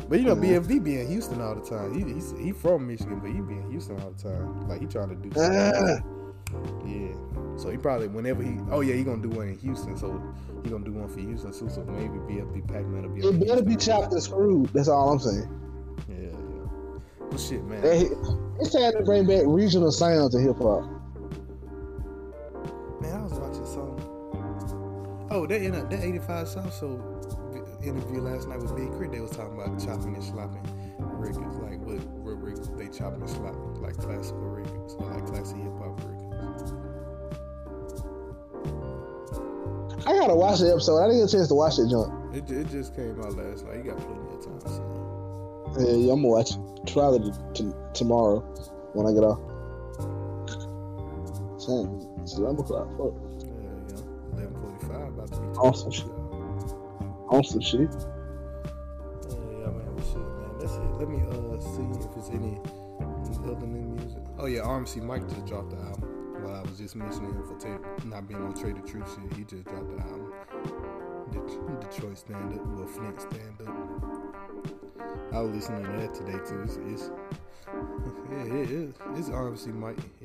But you know BFB be in Houston all the time. He from Michigan, but he be in Houston all the time. Like he trying to do something. Yeah. So he probably whenever he gonna do one in Houston. So he gonna do one for Houston too. So maybe BFB Pac-Man will be. It better be chopped and screwed. That's all I'm saying. Yeah. Well, shit, man. It's time to bring back regional sound to hip hop. Man, I was watching some. Oh, that 85 South Show interview last night with Big Crit. They was talking about chopping and slopping records, like what records they chopping and slopping, like classical records or like classic hip hop records. I gotta watch the episode. I didn't get a chance to watch that joint. It just came out last night. You got plenty of time. So. Yeah, I'm gonna watch it. Probably tomorrow when I get off. 10. It's 11 o'clock. Fuck. Yeah. 11:45. About to be awesome shit. Awesome shit. Yeah, man. What's up, man? That's it. Let me see if there's any other new music. Oh yeah, RMC Mike just dropped the album. I was just mentioning him for not being on Trade the Truth shit. He just dropped the album. Detroit Stand Up, well, Flint Stand Up. I was listening to that today too. It's obviously Mike. I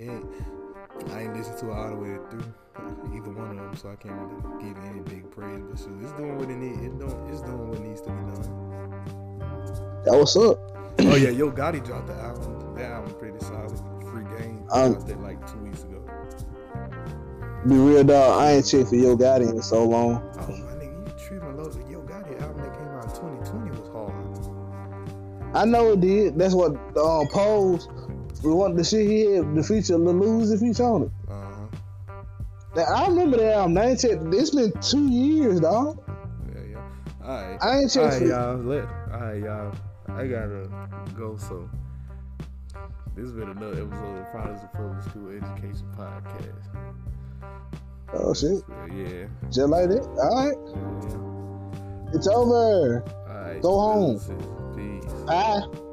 ain't listened to it all the way through either one of them, so I can't really give any big praise. But sure, it's doing what it needs. It's doing what needs to be done. That what's up? Oh yeah, Yo Gotti dropped the album. That album pretty solid. Free Game. I dropped that like 2 weeks ago. Be real, dog. I ain't checked for Yo Gotti in so long. Oh, my nigga, you tripping low. The Yo Gotti album that came out in 2020 was hard. I know it did. That's what Pose, the shit he had, the feature, the feature on it. I remember that album. I ain't checked. It's been 2 years, dog. Yeah. All right. I ain't checked. All right, y'all. I gotta go. So this has been another episode of Products of Public School Education Podcast. Oh shit! Yeah. Just like that. All right. Yeah. It's over. All right. Go home. Peace. Bye.